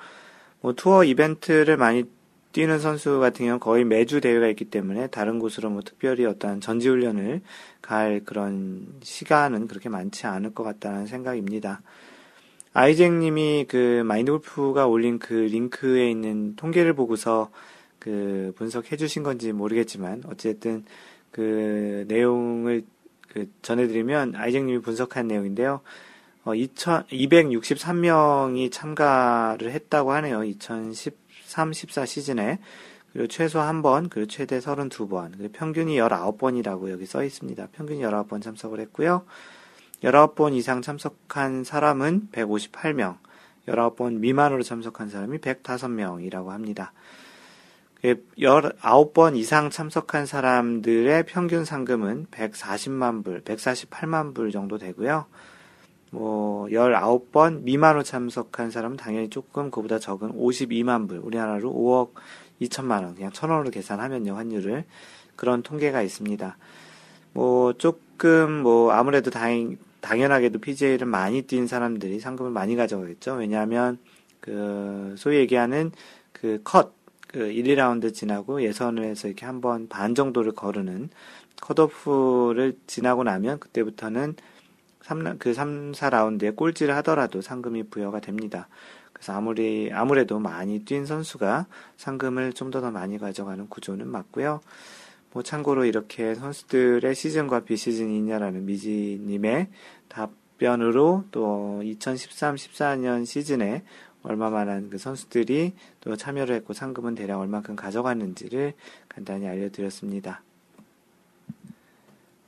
뭐 투어 이벤트를 많이 뛰는 선수 같은 경우는 거의 매주 대회가 있기 때문에 다른 곳으로 뭐 특별히 어떤 전지훈련을 갈 그런 시간은 그렇게 많지 않을 것 같다는 생각입니다. 아이잭 님이 그 마인드 골프가 올린 그 링크에 있는 통계를 보고서 그 분석해 주신 건지 모르겠지만 어쨌든 그 내용을 그 전해드리면 아이잭 님이 분석한 내용인데요. 263명이 참가를 했다고 하네요. 2013-14 시즌에. 그리고 최소 1번, 그리고 최대 32번, 그리고 평균이 19번이라고 여기 써 있습니다. 평균이 19번 참석을 했고요. 19번 이상 참석한 사람은 158명, 19번 미만으로 참석한 사람이 105명이라고 합니다. 19번 이상 참석한 사람들의 평균 상금은 148만 불 정도 되고요. 뭐 19번 미만으로 참석한 사람은 당연히 조금 그보다 적은 52만 불, 우리나라로 5억 2천만 원, 그냥 1,000원으로 계산하면요, 환율을. 그런 통계가 있습니다. 뭐 조금 뭐 아무래도 당연하게도 PGA를 많이 뛴 사람들이 상금을 많이 가져가겠죠. 왜냐하면 그 소위 얘기하는 그 컷, 그 1, 2라운드 지나고 예선을 해서 이렇게 한 번 반 정도를 거르는 컷오프를 지나고 나면 그때부터는 3, 4라운드에 꼴찌를 하더라도 상금이 부여가 됩니다. 그래서 아무래도 많이 뛴 선수가 상금을 좀 더 많이 가져가는 구조는 맞고요. 뭐 참고로 이렇게 선수들의 시즌과 비시즌이 있냐라는 미지님의 답변으로 또 2013-14년 시즌에 얼마만한 그 선수들이 또 참여를 했고 상금은 대략 얼만큼 가져갔는지를 간단히 알려드렸습니다.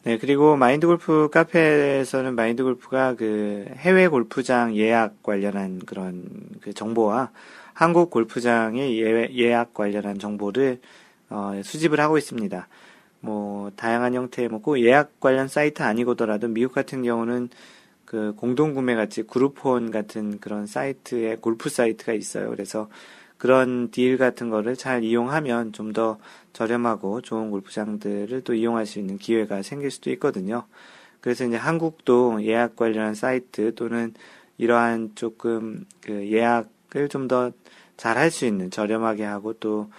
네, 그리고 마인드 골프 카페에서는 마인드 골프가 그 해외 골프장 예약 관련한 그런 그 정보와 한국 골프장의 예약 관련한 정보를 수집을 하고 있습니다. 뭐 다양한 형태의 꼭 예약 관련 사이트 아니고더라도 미국 같은 경우는 그 공동 구매 같이 그룹폰 같은 그런 사이트에 골프 사이트가 있어요. 그래서 그런 딜 같은 거를 잘 이용하면 좀 더 저렴하고 좋은 골프장들을 또 이용할 수 있는 기회가 생길 수도 있거든요. 그래서 이제 한국도 예약 관련한 사이트 또는 이러한 조금 그 예약을 좀 더 잘 할 수 있는 저렴하게 하고 또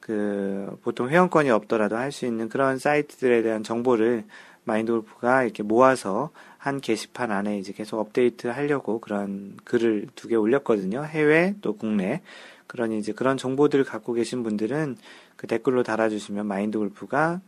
그 보통 회원권이 없더라도 할 수 있는 그런 사이트들에 대한 정보를 마인드 골프가 이렇게 모아서 한 게시판 안에 이제 계속 업데이트 하려고 그런 글을 2개 올렸거든요. 해외 또 국내. 그러니 이제 그런 정보들을 갖고 계신 분들은 그 댓글로 달아주시면 마인드 골프가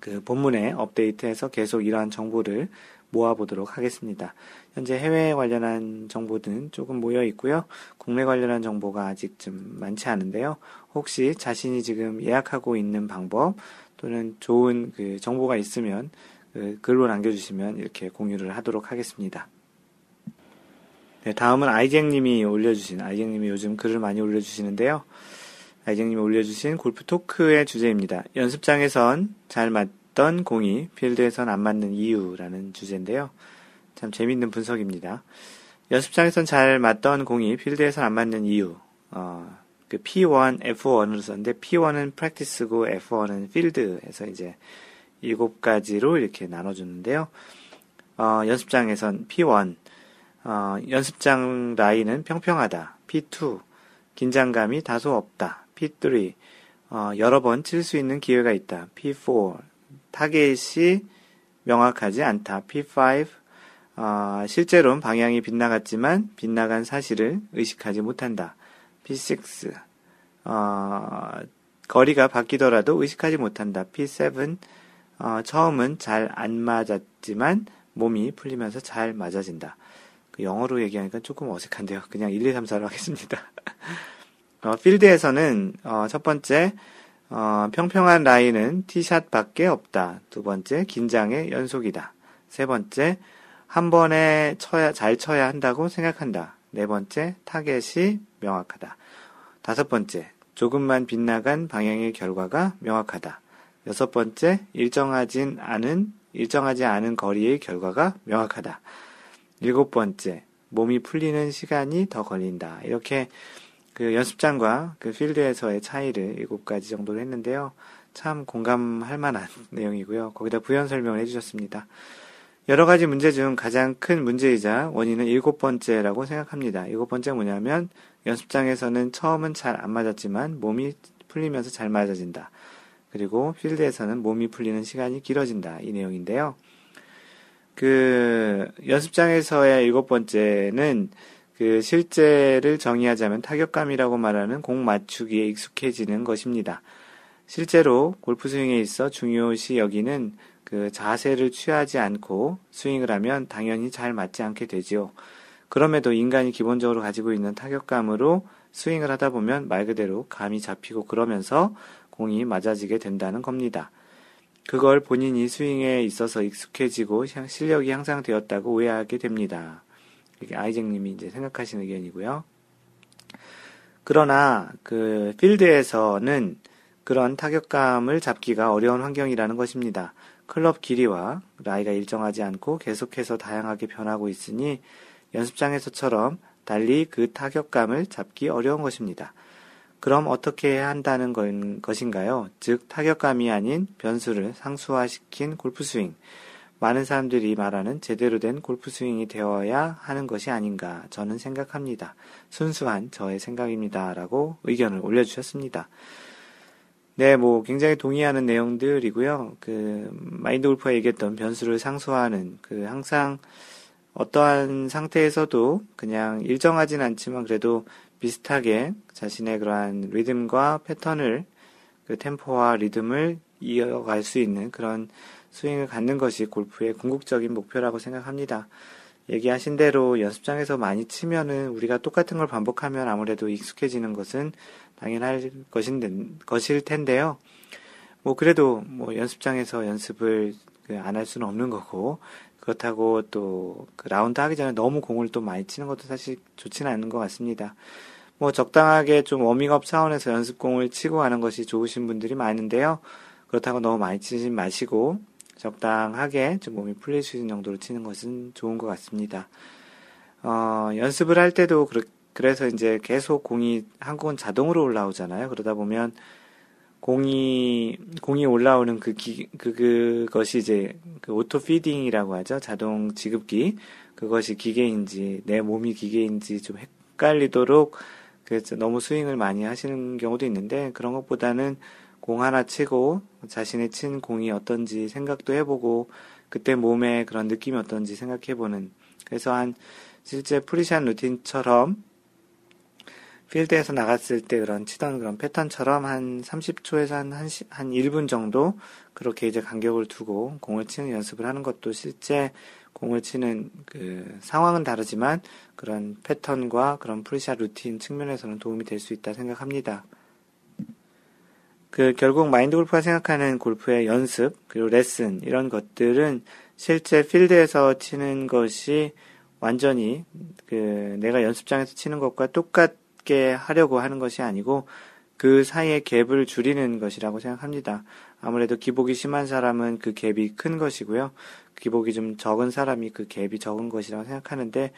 그 본문에 업데이트해서 계속 이러한 정보를 모아보도록 하겠습니다. 현재 해외에 관련한 정보는 조금 모여 있고요. 국내 관련한 정보가 아직 좀 많지 않은데요. 혹시 자신이 지금 예약하고 있는 방법 또는 좋은 그 정보가 있으면 그 글로 남겨주시면 이렇게 공유를 하도록 하겠습니다. 네, 다음은 아이잭님이 올려주신, 아이잭님이 요즘 글을 많이 올려주시는데요. 아이잭님이 올려주신 골프 토크의 주제입니다. 연습장에선 잘 맞던 공이 필드에선 안 맞는 이유라는 주제인데요. 참 재밌는 분석입니다. 연습장에선 잘 맞던 공이 필드에선 안 맞는 이유. 그 P1, F1으로 썼는데 P1은 프랙티스고 F1은 필드에서 이제 7가지로 이렇게 나눠주는데요. 연습장에선 P1, 연습장 라인은 평평하다. P2, 긴장감이 다소 없다. P3. 여러 번 칠 수 있는 기회가 있다. P4. 타겟이 명확하지 않다. P5. 실제로는 방향이 빗나갔지만 빗나간 사실을 의식하지 못한다. P6. 거리가 바뀌더라도 의식하지 못한다. P7. 처음은 잘 안 맞았지만 몸이 풀리면서 잘 맞아진다. 영어로 얘기하니까 조금 어색한데요. 그냥 1, 2, 3, 4로 하겠습니다. 필드에서는 첫 번째, 평평한 라인은 티샷밖에 없다. 두 번째, 긴장의 연속이다. 세 번째, 한 번에 잘 쳐야 한다고 생각한다. 네 번째, 타겟이 명확하다. 다섯 번째, 조금만 빗나간 방향의 결과가 명확하다. 여섯 번째, 일정하지 않은 거리의 결과가 명확하다. 일곱 번째, 몸이 풀리는 시간이 더 걸린다. 이렇게 그 연습장과 그 필드에서의 차이를 7가지 정도로 했는데요. 참 공감할 만한 내용이고요. 거기다 부연 설명을 해주셨습니다. 여러 가지 문제 중 가장 큰 문제이자 원인은 7번째라고 생각합니다. 7번째 뭐냐면 연습장에서는 처음은 잘 안 맞았지만 몸이 풀리면서 잘 맞아진다. 그리고 필드에서는 몸이 풀리는 시간이 길어진다. 이 내용인데요. 그 연습장에서의 7번째는 그 실제를 정의하자면 타격감이라고 말하는 공 맞추기에 익숙해지는 것입니다. 실제로 골프 스윙에 있어 중요시 여기는 그 자세를 취하지 않고 스윙을 하면 당연히 잘 맞지 않게 되지요. 그럼에도 인간이 기본적으로 가지고 있는 타격감으로 스윙을 하다 보면 말 그대로 감이 잡히고 그러면서 공이 맞아지게 된다는 겁니다. 그걸 본인이 스윙에 있어서 익숙해지고 실력이 향상되었다고 오해하게 됩니다. 이게 아이잭님이 이제 생각하신 의견이고요. 그러나 그 필드에서는 그런 타격감을 잡기가 어려운 환경이라는 것입니다. 클럽 길이와 라이가 일정하지 않고 계속해서 다양하게 변하고 있으니 연습장에서처럼 달리 그 타격감을 잡기 어려운 것입니다. 그럼 어떻게 해야 한다는 것인가요? 즉 타격감이 아닌 변수를 상수화시킨 골프스윙. 많은 사람들이 말하는 제대로 된 골프스윙이 되어야 하는 것이 아닌가 저는 생각합니다. 순수한 저의 생각입니다. 라고 의견을 올려주셨습니다. 네, 뭐 굉장히 동의하는 내용들이고요. 그 마인드 골프가 얘기했던 변수를 상수화하는 그 항상 어떠한 상태에서도 그냥 일정하진 않지만 그래도 비슷하게 자신의 그러한 리듬과 패턴을 그 템포와 리듬을 이어갈 수 있는 그런 스윙을 갖는 것이 골프의 궁극적인 목표라고 생각합니다. 얘기하신 대로 연습장에서 많이 치면은 우리가 똑같은 걸 반복하면 아무래도 익숙해지는 것은 당연할 것일 텐데요. 뭐 그래도 뭐 연습장에서 연습을 안 할 수는 없는 거고 그렇다고 또 그 라운드 하기 전에 너무 공을 또 많이 치는 것도 사실 좋지는 않은 것 같습니다. 뭐 적당하게 좀 워밍업 차원에서 연습공을 치고 가는 것이 좋으신 분들이 많은데요. 그렇다고 너무 많이 치지 마시고 적당하게 좀 몸이 풀릴 수 있는 정도로 치는 것은 좋은 것 같습니다. 연습을 할 때도 그래서 이제 계속 공이 한 공 자동으로 올라오잖아요. 그러다 보면 공이 올라오는 그것이 이제 그 오토 피딩이라고 하죠. 자동 지급기. 그것이 기계인지 내 몸이 기계인지 좀 헷갈리도록 그래서 너무 스윙을 많이 하시는 경우도 있는데 그런 것보다는 공 하나 치고 자신의 친 공이 어떤지 생각도 해보고 그때 몸의 그런 느낌이 어떤지 생각해보는 그래서 한 실제 프리샷 루틴처럼 필드에서 나갔을 때 그런 치던 그런 패턴처럼 한 30초에서 한 1분 정도 그렇게 이제 간격을 두고 공을 치는 연습을 하는 것도 실제 공을 치는 그 상황은 다르지만 그런 패턴과 그런 프리샷 루틴 측면에서는 도움이 될 수 있다 생각합니다. 그 결국 마인드 골프가 생각하는 골프의 연습 그리고 레슨 이런 것들은 실제 필드에서 치는 것이 완전히 그 내가 연습장에서 치는 것과 똑같게 하려고 하는 것이 아니고 그 사이의 갭을 줄이는 것이라고 생각합니다. 아무래도 기복이 심한 사람은 그 갭이 큰 것이고요. 기복이 좀 적은 사람이 그 갭이 적은 것이라고 생각하는데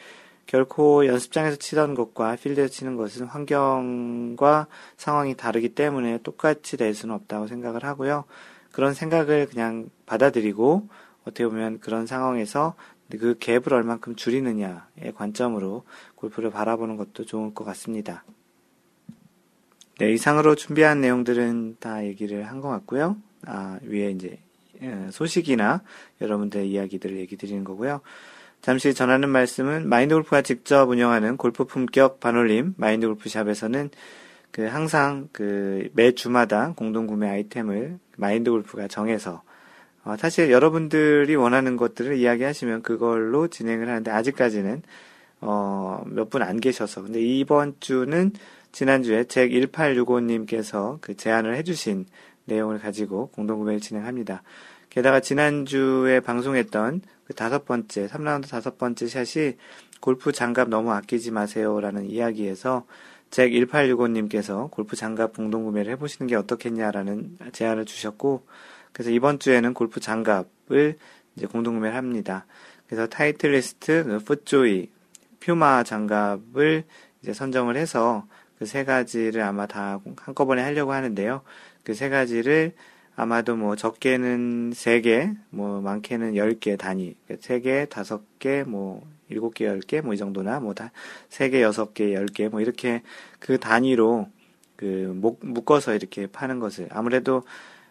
결코 연습장에서 치던 것과 필드에서 치는 것은 환경과 상황이 다르기 때문에 똑같이 될 수는 없다고 생각을 하고요. 그런 생각을 그냥 받아들이고 어떻게 보면 그런 상황에서 그 갭을 얼만큼 줄이느냐의 관점으로 골프를 바라보는 것도 좋을 것 같습니다. 네, 이상으로 준비한 내용들은 다 얘기를 한 것 같고요. 위에 이제 소식이나 여러분들의 이야기들을 얘기 드리는 거고요. 잠시 전하는 말씀은 마인드골프가 직접 운영하는 골프 품격 반올림 마인드골프샵에서는 항상 매 주마다 공동구매 아이템을 마인드골프가 정해서 사실 여러분들이 원하는 것들을 이야기하시면 그걸로 진행을 하는데 아직까지는 몇 분 안 계셔서, 근데 이번 주는 지난주에 잭1865님께서 제안을 해주신 내용을 가지고 공동구매를 진행합니다. 게다가 지난주에 방송했던 5번째, 3라운드 5번째 샷이 골프 장갑 너무 아끼지 마세요라는 이야기에서 잭1865님께서 골프 장갑 공동구매를 해보시는 게 어떻겠냐라는 제안을 주셨고, 그래서 이번 주에는 골프 장갑을 이제 공동구매를 합니다. 그래서 타이틀리스트, 풋조이, 퓨마 장갑을 이제 선정을 해서 그 세 가지를 아마 다 한꺼번에 하려고 하는데요. 그 세 가지를 아마도 적게는 3개, 많게는 10개 단위. 3개, 5개, 7개, 10개, 이 정도나, 3개, 6개, 10개, 이렇게 그 단위로 묶어서 이렇게 파는 것을. 아무래도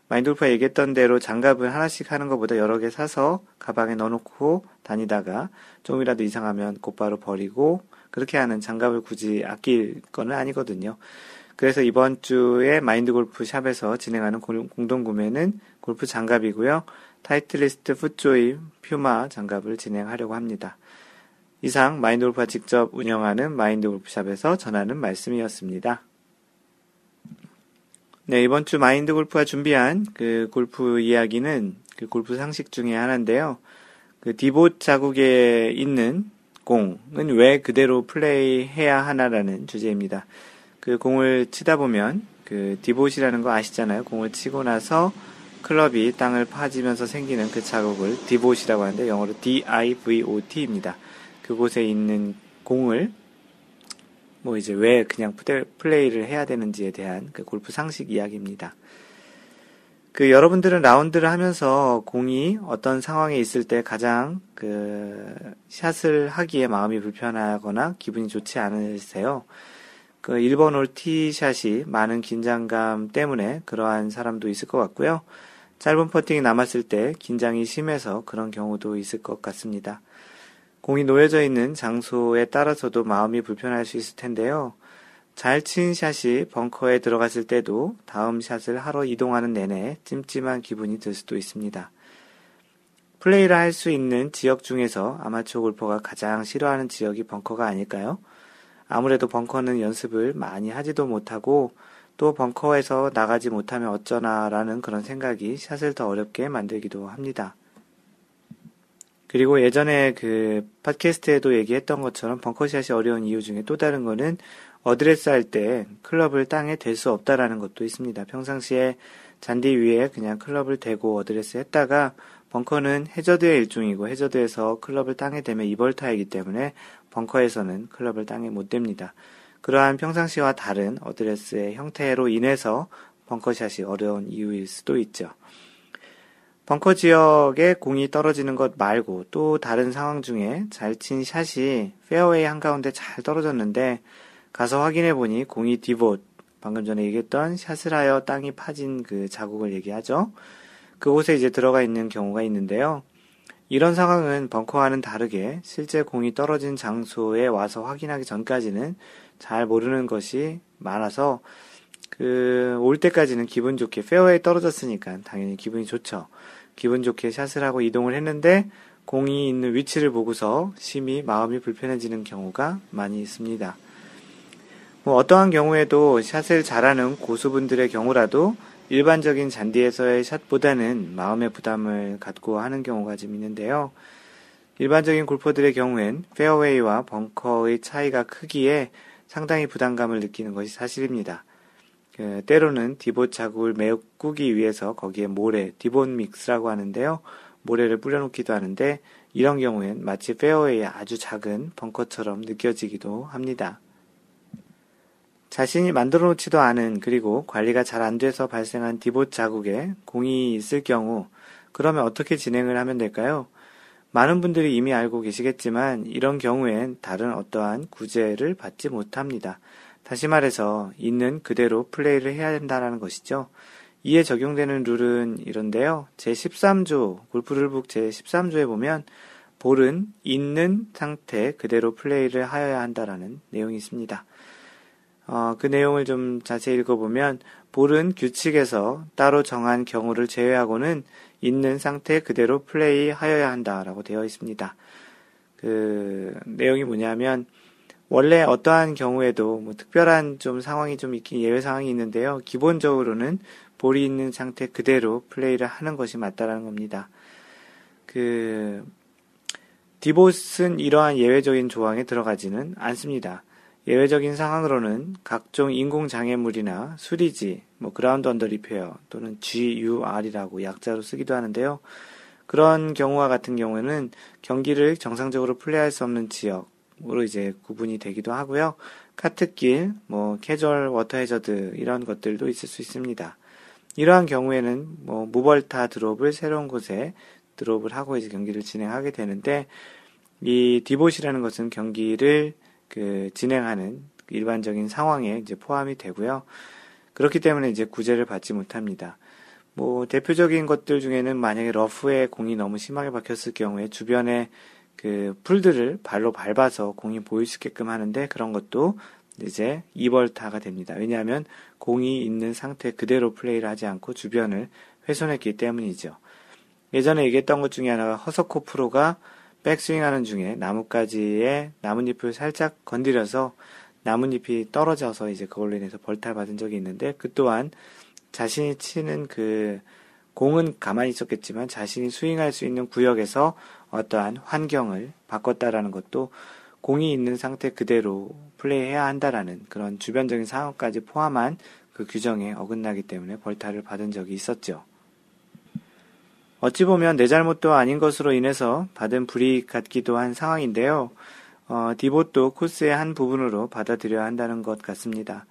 마인드골프가 얘기했던 대로 장갑을 하나씩 하는 것보다 여러 개 사서 가방에 넣어놓고 다니다가 조금이라도 이상하면 곧바로 버리고 그렇게 하는, 장갑을 굳이 아낄 거는 아니거든요. 그래서 이번 주에 마인드골프 샵에서 진행하는 공동구매는 골프 장갑이고요. 타이틀리스트, 풋조이, 퓨마 장갑을 진행하려고 합니다. 이상 마인드골프가 직접 운영하는 마인드골프 샵에서 전하는 말씀이었습니다. 네, 이번 주 마인드골프가 준비한 골프 이야기는 골프 상식 중에 하나인데요. 디봇 자국에 있는 공은 왜 그대로 플레이해야 하나라는 주제입니다. 공을 치다 보면 디봇이라는 거 아시잖아요. 공을 치고 나서 클럽이 땅을 파지면서 생기는 그 자국을 디봇이라고 하는데, 영어로 divot입니다. 그곳에 있는 공을 이제 왜 그냥 플레이를 해야 되는지에 대한 골프 상식 이야기입니다. 여러분들은 라운드를 하면서 공이 어떤 상황에 있을 때 가장 샷을 하기에 마음이 불편하거나 기분이 좋지 않으세요? 1번 홀 티샷이 많은 긴장감 때문에 그러한 사람도 있을 것 같고요. 짧은 퍼팅이 남았을 때 긴장이 심해서 그런 경우도 있을 것 같습니다. 공이 놓여져 있는 장소에 따라서도 마음이 불편할 수 있을 텐데요. 잘 친 샷이 벙커에 들어갔을 때도 다음 샷을 하러 이동하는 내내 찜찜한 기분이 들 수도 있습니다. 플레이를 할 수 있는 지역 중에서 아마추어 골퍼가 가장 싫어하는 지역이 벙커가 아닐까요? 아무래도 벙커는 연습을 많이 하지도 못하고 또 벙커에서 나가지 못하면 어쩌나라는 그런 생각이 샷을 더 어렵게 만들기도 합니다. 그리고 예전에 팟캐스트에도 얘기했던 것처럼 벙커샷이 어려운 이유 중에 또 다른 거는 어드레스 할 때 클럽을 땅에 댈 수 없다라는 것도 있습니다. 평상시에 잔디 위에 그냥 클럽을 대고 어드레스 했다가, 벙커는 해저드의 일종이고 해저드에서 클럽을 땅에 대면 이벌타이기 때문에 벙커에서는 클럽을 땅에 못 댑니다. 그러한 평상시와 다른 어드레스의 형태로 인해서 벙커샷이 어려운 이유일 수도 있죠. 벙커 지역에 공이 떨어지는 것 말고 또 다른 상황 중에 잘 친 샷이 페어웨이 한가운데 잘 떨어졌는데 가서 확인해보니 공이 디봇, 방금 전에 얘기했던 샷을 하여 땅이 파진 그 자국을 얘기하죠. 그곳에 이제 들어가 있는 경우가 있는데요. 이런 상황은 벙커와는 다르게 실제 공이 떨어진 장소에 와서 확인하기 전까지는 잘 모르는 것이 많아서 올 때까지는 기분 좋게, 페어웨이 떨어졌으니까 당연히 기분이 좋죠. 기분 좋게 샷을 하고 이동을 했는데 공이 있는 위치를 보고서 심히 마음이 불편해지는 경우가 많이 있습니다. 어떠한 경우에도 샷을 잘하는 고수분들의 경우라도 일반적인 잔디에서의 샷보다는 마음의 부담을 갖고 하는 경우가 좀 있는데요. 일반적인 골퍼들의 경우엔 페어웨이와 벙커의 차이가 크기에 상당히 부담감을 느끼는 것이 사실입니다. 때로는 디봇 자국을 메꾸기 위해서 거기에 모래, 디봇 믹스라고 하는데요. 모래를 뿌려놓기도 하는데 이런 경우엔 마치 페어웨이의 아주 작은 벙커처럼 느껴지기도 합니다. 자신이 만들어 놓지도 않은, 그리고 관리가 잘 안 돼서 발생한 디봇 자국에 공이 있을 경우, 그러면 어떻게 진행을 하면 될까요? 많은 분들이 이미 알고 계시겠지만 이런 경우엔 다른 어떠한 구제를 받지 못합니다. 다시 말해서 있는 그대로 플레이를 해야 된다는 것이죠. 이에 적용되는 룰은 이런데요. 제13조, 골프룰북 제13조에 보면 볼은 있는 상태 그대로 플레이를 하여야 한다라는 내용이 있습니다. 그 내용을 좀 자세히 읽어보면 볼은 규칙에서 따로 정한 경우를 제외하고는 있는 상태 그대로 플레이하여야 한다라고 되어 있습니다. 그 내용이 뭐냐면 원래 어떠한 경우에도 뭐 특별한 좀 상황이 좀 있긴 예외 상황이 있는데요. 기본적으로는 볼이 있는 상태 그대로 플레이를 하는 것이 맞다라는 겁니다. 그 디봇은 이러한 예외적인 조항에 들어가지는 않습니다. 예외적인 상황으로는 각종 인공장애물이나 수리지, 뭐 그라운드 언더 리페어 또는 GUR이라고 약자로 쓰기도 하는데요. 그런 경우와 같은 경우에는 경기를 정상적으로 플레이할 수 없는 지역으로 이제 구분이 되기도 하고요. 카트길, 뭐 캐주얼 워터 해저드 이런 것들도 있을 수 있습니다. 이러한 경우에는 뭐 무벌타 드롭을 새로운 곳에 드롭을 하고 이제 경기를 진행하게 되는데 이 디봇이라는 것은 경기를 그 진행하는 일반적인 상황에 이제 포함이 되고요. 그렇기 때문에 이제 구제를 받지 못합니다. 뭐 대표적인 것들 중에는 만약에 러프에 공이 너무 심하게 박혔을 경우에 주변에 그 풀들을 발로 밟아서 공이 보일 수 있게끔 하는데 그런 것도 이제 2벌타가 됩니다. 왜냐하면 공이 있는 상태 그대로 플레이를 하지 않고 주변을 훼손했기 때문이죠. 예전에 얘기했던 것 중에 하나가 허석호 프로가 백스윙하는 중에 나뭇가지에 나뭇잎을 살짝 건드려서 나뭇잎이 떨어져서 이제 그걸로 인해서 벌타를 받은 적이 있는데 그 또한 자신이 치는 그 공은 가만히 있었겠지만 자신이 스윙할 수 있는 구역에서 어떠한 환경을 바꿨다라는 것도 공이 있는 상태 그대로 플레이해야 한다라는 그런 주변적인 상황까지 포함한 그 규정에 어긋나기 때문에 벌타를 받은 적이 있었죠. 어찌 보면 내 잘못도 아닌 것으로 인해서 받은 불이익 같기도 한 상황인데요. 디봇도 코스의 한 부분으로 받아들여야 한다는 것 같습니다.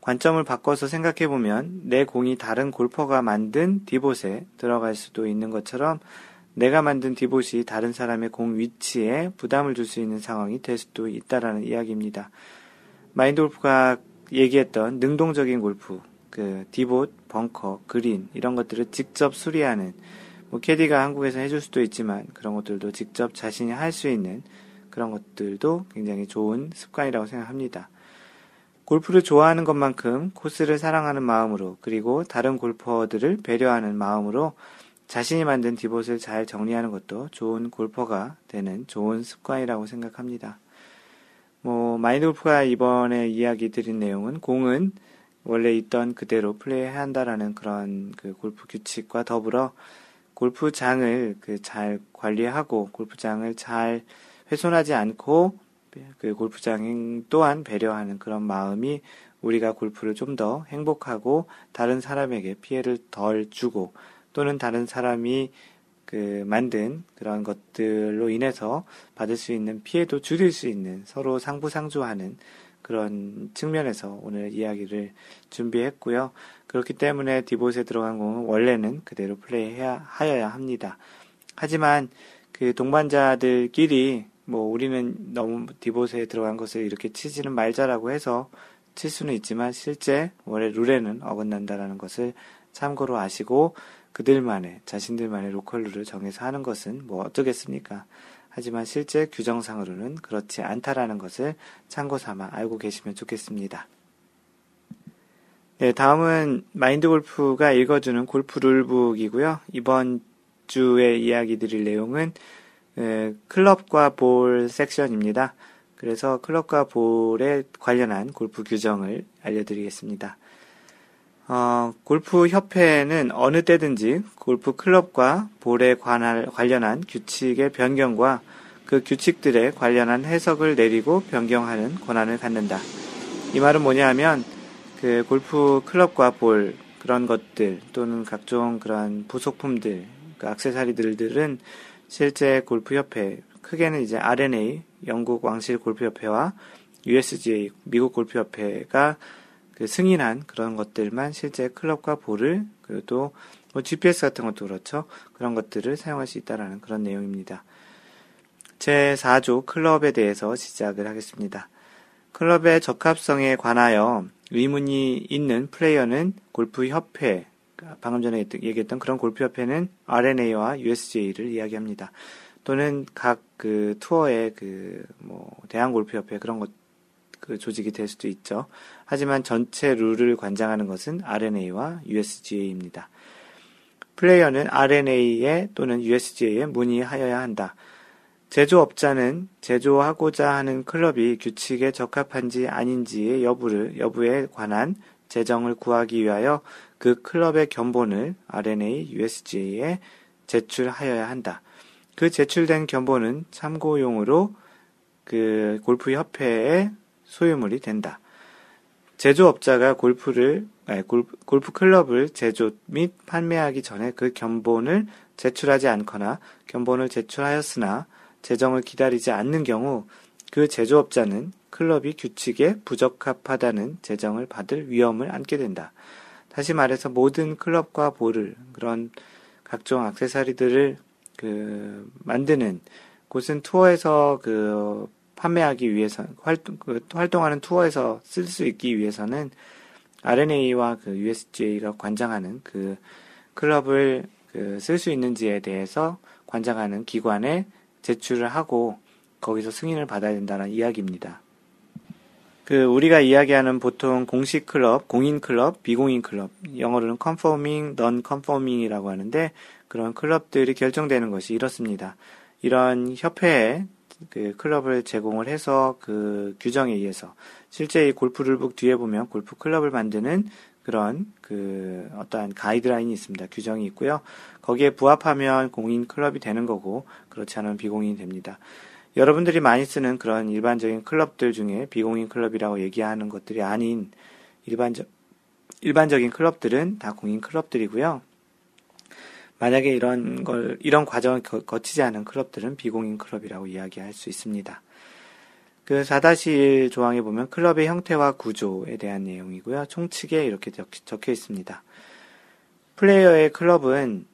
관점을 바꿔서 생각해보면 내 공이 다른 골퍼가 만든 디봇에 들어갈 수도 있는 것처럼 내가 만든 디봇이 다른 사람의 공 위치에 부담을 줄 수 있는 상황이 될 수도 있다라는 이야기입니다. 마인드 골프가 얘기했던 능동적인 골프, 그 디봇, 벙커, 그린 이런 것들을 직접 수리하는 뭐 캐디가 한국에서 해줄 수도 있지만 그런 것들도 직접 자신이 할 수 있는 그런 것들도 굉장히 좋은 습관이라고 생각합니다. 골프를 좋아하는 것만큼 코스를 사랑하는 마음으로 그리고 다른 골퍼들을 배려하는 마음으로 자신이 만든 디봇을 잘 정리하는 것도 좋은 골퍼가 되는 좋은 습관이라고 생각합니다. 뭐 마인드 골프가 이번에 이야기 드린 내용은 공은 원래 있던 그대로 플레이해야 한다라는 그런 그 골프 규칙과 더불어 골프장을 그 잘 관리하고 골프장을 잘 훼손하지 않고 그 골프장 또한 배려하는 그런 마음이 우리가 골프를 좀 더 행복하고 다른 사람에게 피해를 덜 주고 또는 다른 사람이 그 만든 그런 것들로 인해서 받을 수 있는 피해도 줄일 수 있는 서로 상부상조하는 그런 측면에서 오늘 이야기를 준비했고요. 그렇기 때문에 디봇에 들어간 공은 원래는 그대로 플레이하여야 합니다. 하지만 그 동반자들끼리 뭐 우리는 너무 디봇에 들어간 것을 이렇게 치지는 말자라고 해서 칠 수는 있지만 실제 원래 룰에는 어긋난다라는 것을 참고로 아시고 그들만의 자신들만의 로컬 룰을 정해서 하는 것은 뭐 어쩌겠습니까? 하지만 실제 규정상으로는 그렇지 않다라는 것을 참고삼아 알고 계시면 좋겠습니다. 네, 다음은 마인드골프가 읽어주는 골프 룰북이고요. 이번 주에 이야기 드릴 내용은 클럽과 볼 섹션입니다. 그래서 클럽과 볼에 관련한 골프 규정을 알려드리겠습니다. 골프협회는 어느 때든지 골프클럽과 볼에 관련한 규칙의 변경과 그 규칙들에 관련한 해석을 내리고 변경하는 권한을 갖는다. 이 말은 뭐냐 하면 그 골프클럽과 볼 그런 것들 또는 각종 그런 부속품들, 그 액세서리들은 실제 골프협회, 크게는 이제 R&A, 영국 왕실 골프협회와 USGA, 미국 골프협회가 그 승인한 그런 것들만 실제 클럽과 볼을 그리고 또 뭐 GPS 같은 것도 그렇죠. 그런 것들을 사용할 수 있다라는 그런 내용입니다. 제4조 클럽에 대해서 시작을 하겠습니다. 클럽의 적합성에 관하여 의문이 있는 플레이어는 골프협회, 방금 전에 얘기했던 그런 골프협회는 R&A와 USGA를 이야기합니다. 또는 각 그 투어의 그 뭐 대한골프협회 그런 것 그 조직이 될 수도 있죠. 하지만 전체 룰을 관장하는 것은 R&A와 USGA입니다. 플레이어는 R&A에 또는 USGA에 문의하여야 한다. 제조업자는 제조하고자 하는 클럽이 규칙에 적합한지 아닌지의 여부에 관한 재정을 구하기 위하여 그 클럽의 견본을 R&A, USGA에 제출하여야 한다. 그 제출된 견본은 참고용으로 그 골프협회의 소유물이 된다. 제조업자가 골프클럽을 제조 및 판매하기 전에 그 견본을 제출하지 않거나 견본을 제출하였으나 재정을 기다리지 않는 경우 그 제조업자는 클럽이 규칙에 부적합하다는 재정을 받을 위험을 안게 된다. 다시 말해서 모든 클럽과 볼을 그런 각종 액세서리들을 그 만드는 곳은 투어에서 그 판매하기 위해서 활동하는 투어에서 쓸 수 있기 위해서는 R&A와 그 USGA가 관장하는 그 클럽을 그 쓸 수 있는지에 대해서 관장하는 기관에 제출을 하고 거기서 승인을 받아야 된다는 이야기입니다. 그 우리가 이야기하는 보통 공식 클럽, 공인 클럽, 비공인 클럽, 영어로는 conforming, non-conforming이라고 하는데 그런 클럽들이 결정되는 것이 이렇습니다. 이런 협회에 그 클럽을 제공을 해서 그 규정에 의해서 실제 이 골프룰북 뒤에 보면 골프 클럽을 만드는 그런 그 어떠한 가이드라인이 있습니다. 규정이 있고요. 거기에 부합하면 공인 클럽이 되는 거고 그렇지 않으면 비공인이 됩니다. 여러분들이 많이 쓰는 그런 일반적인 클럽들 중에 비공인 클럽이라고 얘기하는 것들이 아닌 일반적인 클럽들은 다 공인 클럽들이고요. 만약에 이런 과정을 거치지 않은 클럽들은 비공인 클럽이라고 이야기할 수 있습니다. 그 4-1 조항에 보면 클럽의 형태와 구조에 대한 내용이고요. 총칙에 이렇게 적혀 있습니다. 플레이어의 클럽은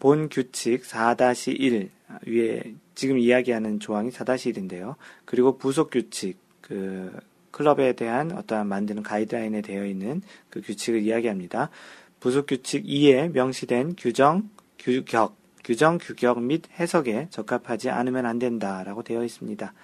본 규칙 4-1 위에 지금 이야기하는 조항이 4-1인데요. 그리고 부속 규칙 그 클럽에 대한 어떠한 만드는 가이드라인에 되어 있는 그 규칙을 이야기합니다. 부속 규칙 2에 명시된 규정 규격 및 해석에 적합하지 않으면 안 된다라고 되어 있습니다.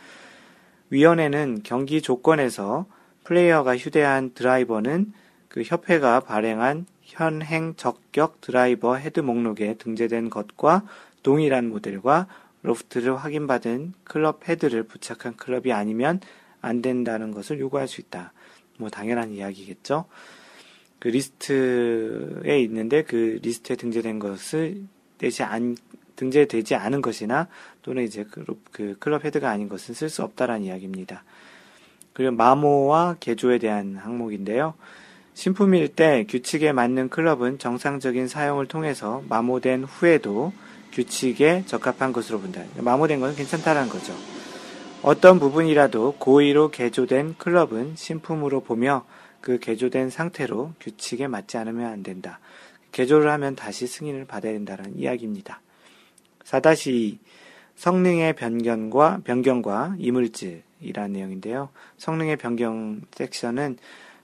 위원회는 경기 조건에서 플레이어가 휴대한 드라이버는 그 협회가 발행한 현행 적격 드라이버 헤드 목록에 등재된 것과 동일한 모델과 로프트를 확인받은 클럽 헤드를 부착한 클럽이 아니면 안 된다는 것을 요구할 수 있다. 뭐 당연한 이야기겠죠. 그 리스트에 있는데 그 리스트에 등재된 것을 등재되지 않은 것이나 또는 이제 그 클럽 헤드가 아닌 것은 쓸 수 없다라는 이야기입니다. 그리고 마모와 개조에 대한 항목인데요. 신품일 때 규칙에 맞는 클럽은 정상적인 사용을 통해서 마모된 후에도 규칙에 적합한 것으로 본다. 마모된 것은 괜찮다라는 거죠. 어떤 부분이라도 고의로 개조된 클럽은 신품으로 보며 그 개조된 상태로 규칙에 맞지 않으면 안 된다. 개조를 하면 다시 승인을 받아야 된다는 이야기입니다. 4-2 성능의 변경과 이물질이라는 내용인데요. 성능의 변경 섹션은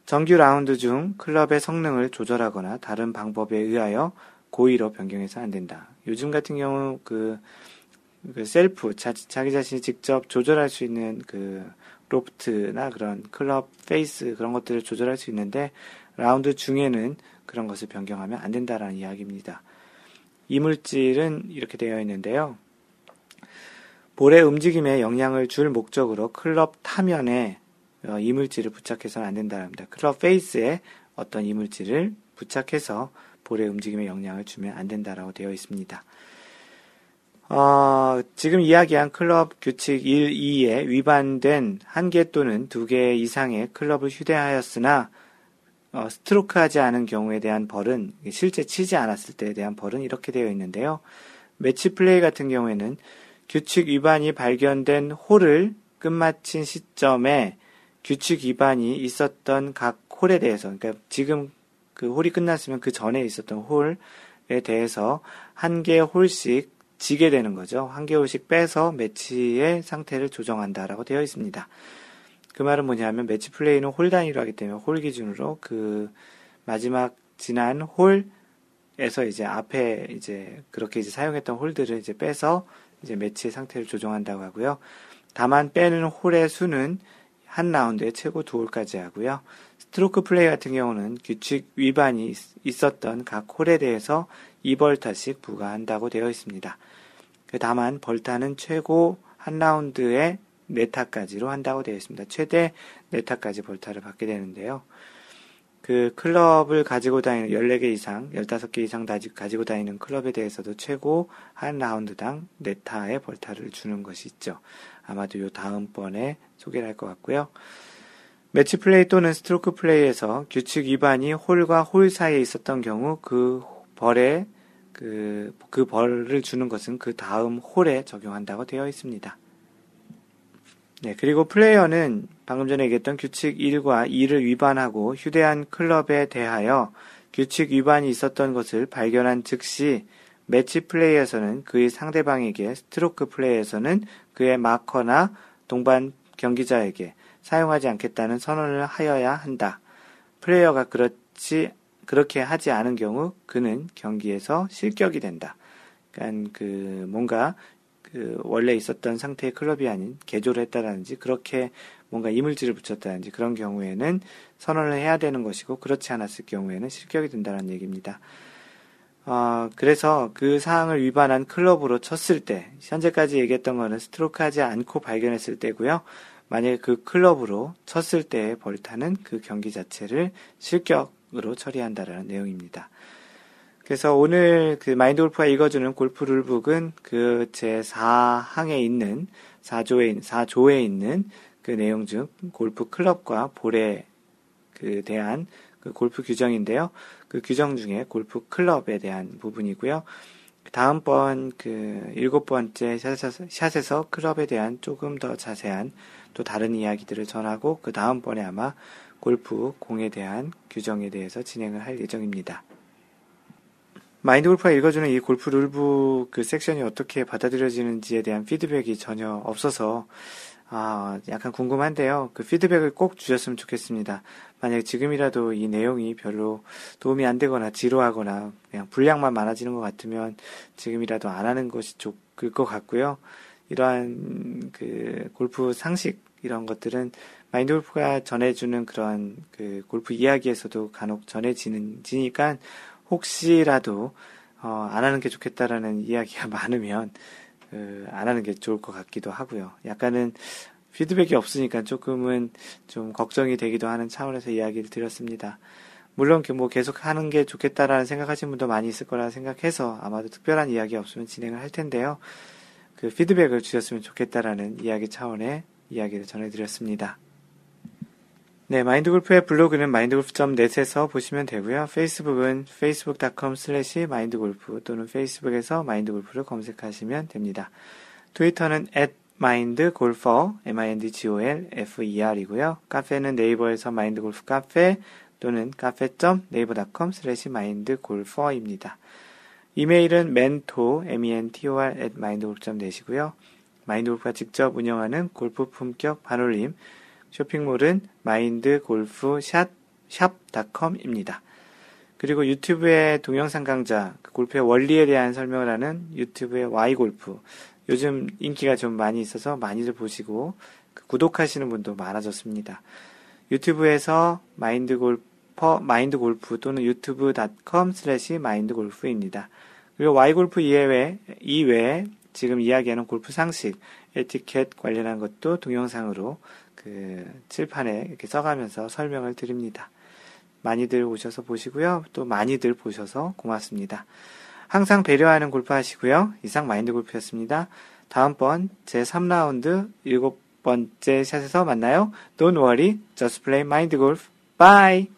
정규 라운드 중 클럽의 성능을 조절하거나 다른 방법에 의하여 고의로 변경해서 안 된다. 요즘 같은 경우 그 셀프 자기 자신이 직접 조절할 수 있는 그 로프트나 그런 클럽 페이스 그런 것들을 조절할 수 있는데 라운드 중에는 그런 것을 변경하면 안 된다라는 이야기입니다. 이물질은 이렇게 되어 있는데요. 볼의 움직임에 영향을 줄 목적으로 클럽 타면에 이물질을 부착해서는 안 된다랍니다. 클럽 페이스에 어떤 이물질을 부착해서 볼의 움직임에 영향을 주면 안 된다라고 되어 있습니다. 지금 이야기한 클럽 규칙 1, 2에 위반된 1개 또는 2개 이상의 클럽을 휴대하였으나 스트로크하지 않은 경우에 대한 벌은 실제 치지 않았을 때에 대한 벌은 이렇게 되어 있는데요. 매치 플레이 같은 경우에는 규칙 위반이 발견된 홀을 끝마친 시점에 규칙 위반이 있었던 각 홀에 대해서 그러니까 지금 그 홀이 끝났으면 그 전에 있었던 홀에 대해서 1개 홀씩 지게 되는 거죠. 1개 홀씩 빼서 매치의 상태를 조정한다라고 되어 있습니다. 그 말은 뭐냐면 매치 플레이는 홀 단위로 하기 때문에 홀 기준으로 그 마지막 지난 홀에서 이제 앞에 이제 그렇게 이제 사용했던 홀들을 이제 빼서 이제 매치의 상태를 조정한다고 하고요. 다만 빼는 홀의 수는 한 라운드에 최고 2홀까지 하고요. 스트로크 플레이 같은 경우는 규칙 위반이 있었던 각 홀에 대해서 2벌타씩 부과한다고 되어 있습니다. 다만 벌타는 최고 한 라운드에 4타까지로 한다고 되어 있습니다. 최대 4타까지 벌타를 받게 되는데요. 그 클럽을 가지고 다니는 14개 이상, 15개 이상 가지고 다니는 클럽에 대해서도 최고 한 라운드당 4타의 벌타를 주는 것이 있죠. 아마도 요 다음번에 소개를 할 것 같고요. 매치 플레이 또는 스트로크 플레이에서 규칙 위반이 홀과 홀 사이에 있었던 경우 그 벌에 그 벌을 주는 것은 그 다음 홀에 적용한다고 되어 있습니다. 네, 그리고 플레이어는 방금 전에 얘기했던 규칙 1과 2를 위반하고 휴대한 클럽에 대하여 규칙 위반이 있었던 것을 발견한 즉시 매치 플레이에서는 그의 상대방에게, 스트로크 플레이에서는 그의 마커나 동반 경기자에게 사용하지 않겠다는 선언을 하여야 한다. 플레이어가 그렇게 하지 않은 경우 그는 경기에서 실격이 된다. 그러니까 원래 있었던 상태의 클럽이 아닌 개조를 했다든지 그렇게 뭔가 이물질을 붙였다든지 그런 경우에는 선언을 해야 되는 것이고 그렇지 않았을 경우에는 실격이 된다는 얘기입니다. 그래서 그 사항을 위반한 클럽으로 쳤을 때, 현재까지 얘기했던 거는 스트로크 하지 않고 발견했을 때고요. 만약에 그 클럽으로 쳤을 때의 벌타는 그 경기 자체를 실격으로 처리한다라는 내용입니다. 그래서 오늘 그 마인드 골프가 읽어주는 골프 룰북은 그 제4조에 있는 그 내용 중 골프 클럽과 볼에 그 대한 그 골프 규정인데요. 그 규정 중에 골프 클럽에 대한 부분이고요. 다음번 그 7번째 샷에서 클럽에 대한 조금 더 자세한 또 다른 이야기들을 전하고 그 다음번에 아마 골프 공에 대한 규정에 대해서 진행을 할 예정입니다. 마인드 골프가 읽어주는 이 골프 룰북 그 섹션이 어떻게 받아들여지는지에 대한 피드백이 전혀 없어서 약간 궁금한데요. 그 피드백을 꼭 주셨으면 좋겠습니다. 만약에 지금이라도 이 내용이 별로 도움이 안 되거나 지루하거나 그냥 분량만 많아지는 것 같으면 지금이라도 안 하는 것이 좋을 것 같고요. 이러한 그 골프 상식 이런 것들은 마인드 골프가 전해주는 그런 그 골프 이야기에서도 간혹 전해지니까 혹시라도 안 하는 게 좋겠다라는 이야기가 많으면 안 하는 게 좋을 것 같기도 하고요. 약간은 피드백이 없으니까 조금은 좀 걱정이 되기도 하는 차원에서 이야기를 드렸습니다. 물론 뭐 계속 하는 게 좋겠다라는 생각하시는 분도 많이 있을 거라 생각해서 아마도 특별한 이야기 없으면 진행을 할 텐데요. 그 피드백을 주셨으면 좋겠다라는 이야기 차원의 이야기를 전해드렸습니다. 네, 마인드골프의 블로그는 mindgolf.net에서 보시면 되고요. 페이스북은 facebook.com/mindgolf 또는 페이스북에서 마인드골프를 검색하시면 됩니다. 트위터는 @mindgolfer mindgolfer이고요. 카페는 네이버에서 마인드골프 카페 또는 cafe.naver.com/mindgolfer입니다. 이메일은 mentor@mindgolf.net이고요. 마인드골프가 직접 운영하는 골프 품격 반올림 쇼핑몰은 mindgolf.com 입니다. 그리고 유튜브의 동영상 강좌, 골프의 원리에 대한 설명을 하는 유튜브의 Y골프. 요즘 인기가 좀 많이 있어서 많이들 보시고 구독하시는 분도 많아졌습니다. 유튜브에서 마인드골프 또는 youtube.com/mindgolf입니다. 그리고 Y골프 이외에 지금 이야기하는 골프 상식, 에티켓 관련한 것도 동영상으로 칠판에 이렇게 써가면서 설명을 드립니다. 많이들 오셔서 보시고요. 또 많이들 보셔서 고맙습니다. 항상 배려하는 골프 하시고요. 이상 마인드 골프였습니다. 다음번 제 3라운드 7번째 샷에서 만나요. Don't worry, just play mind golf. Bye!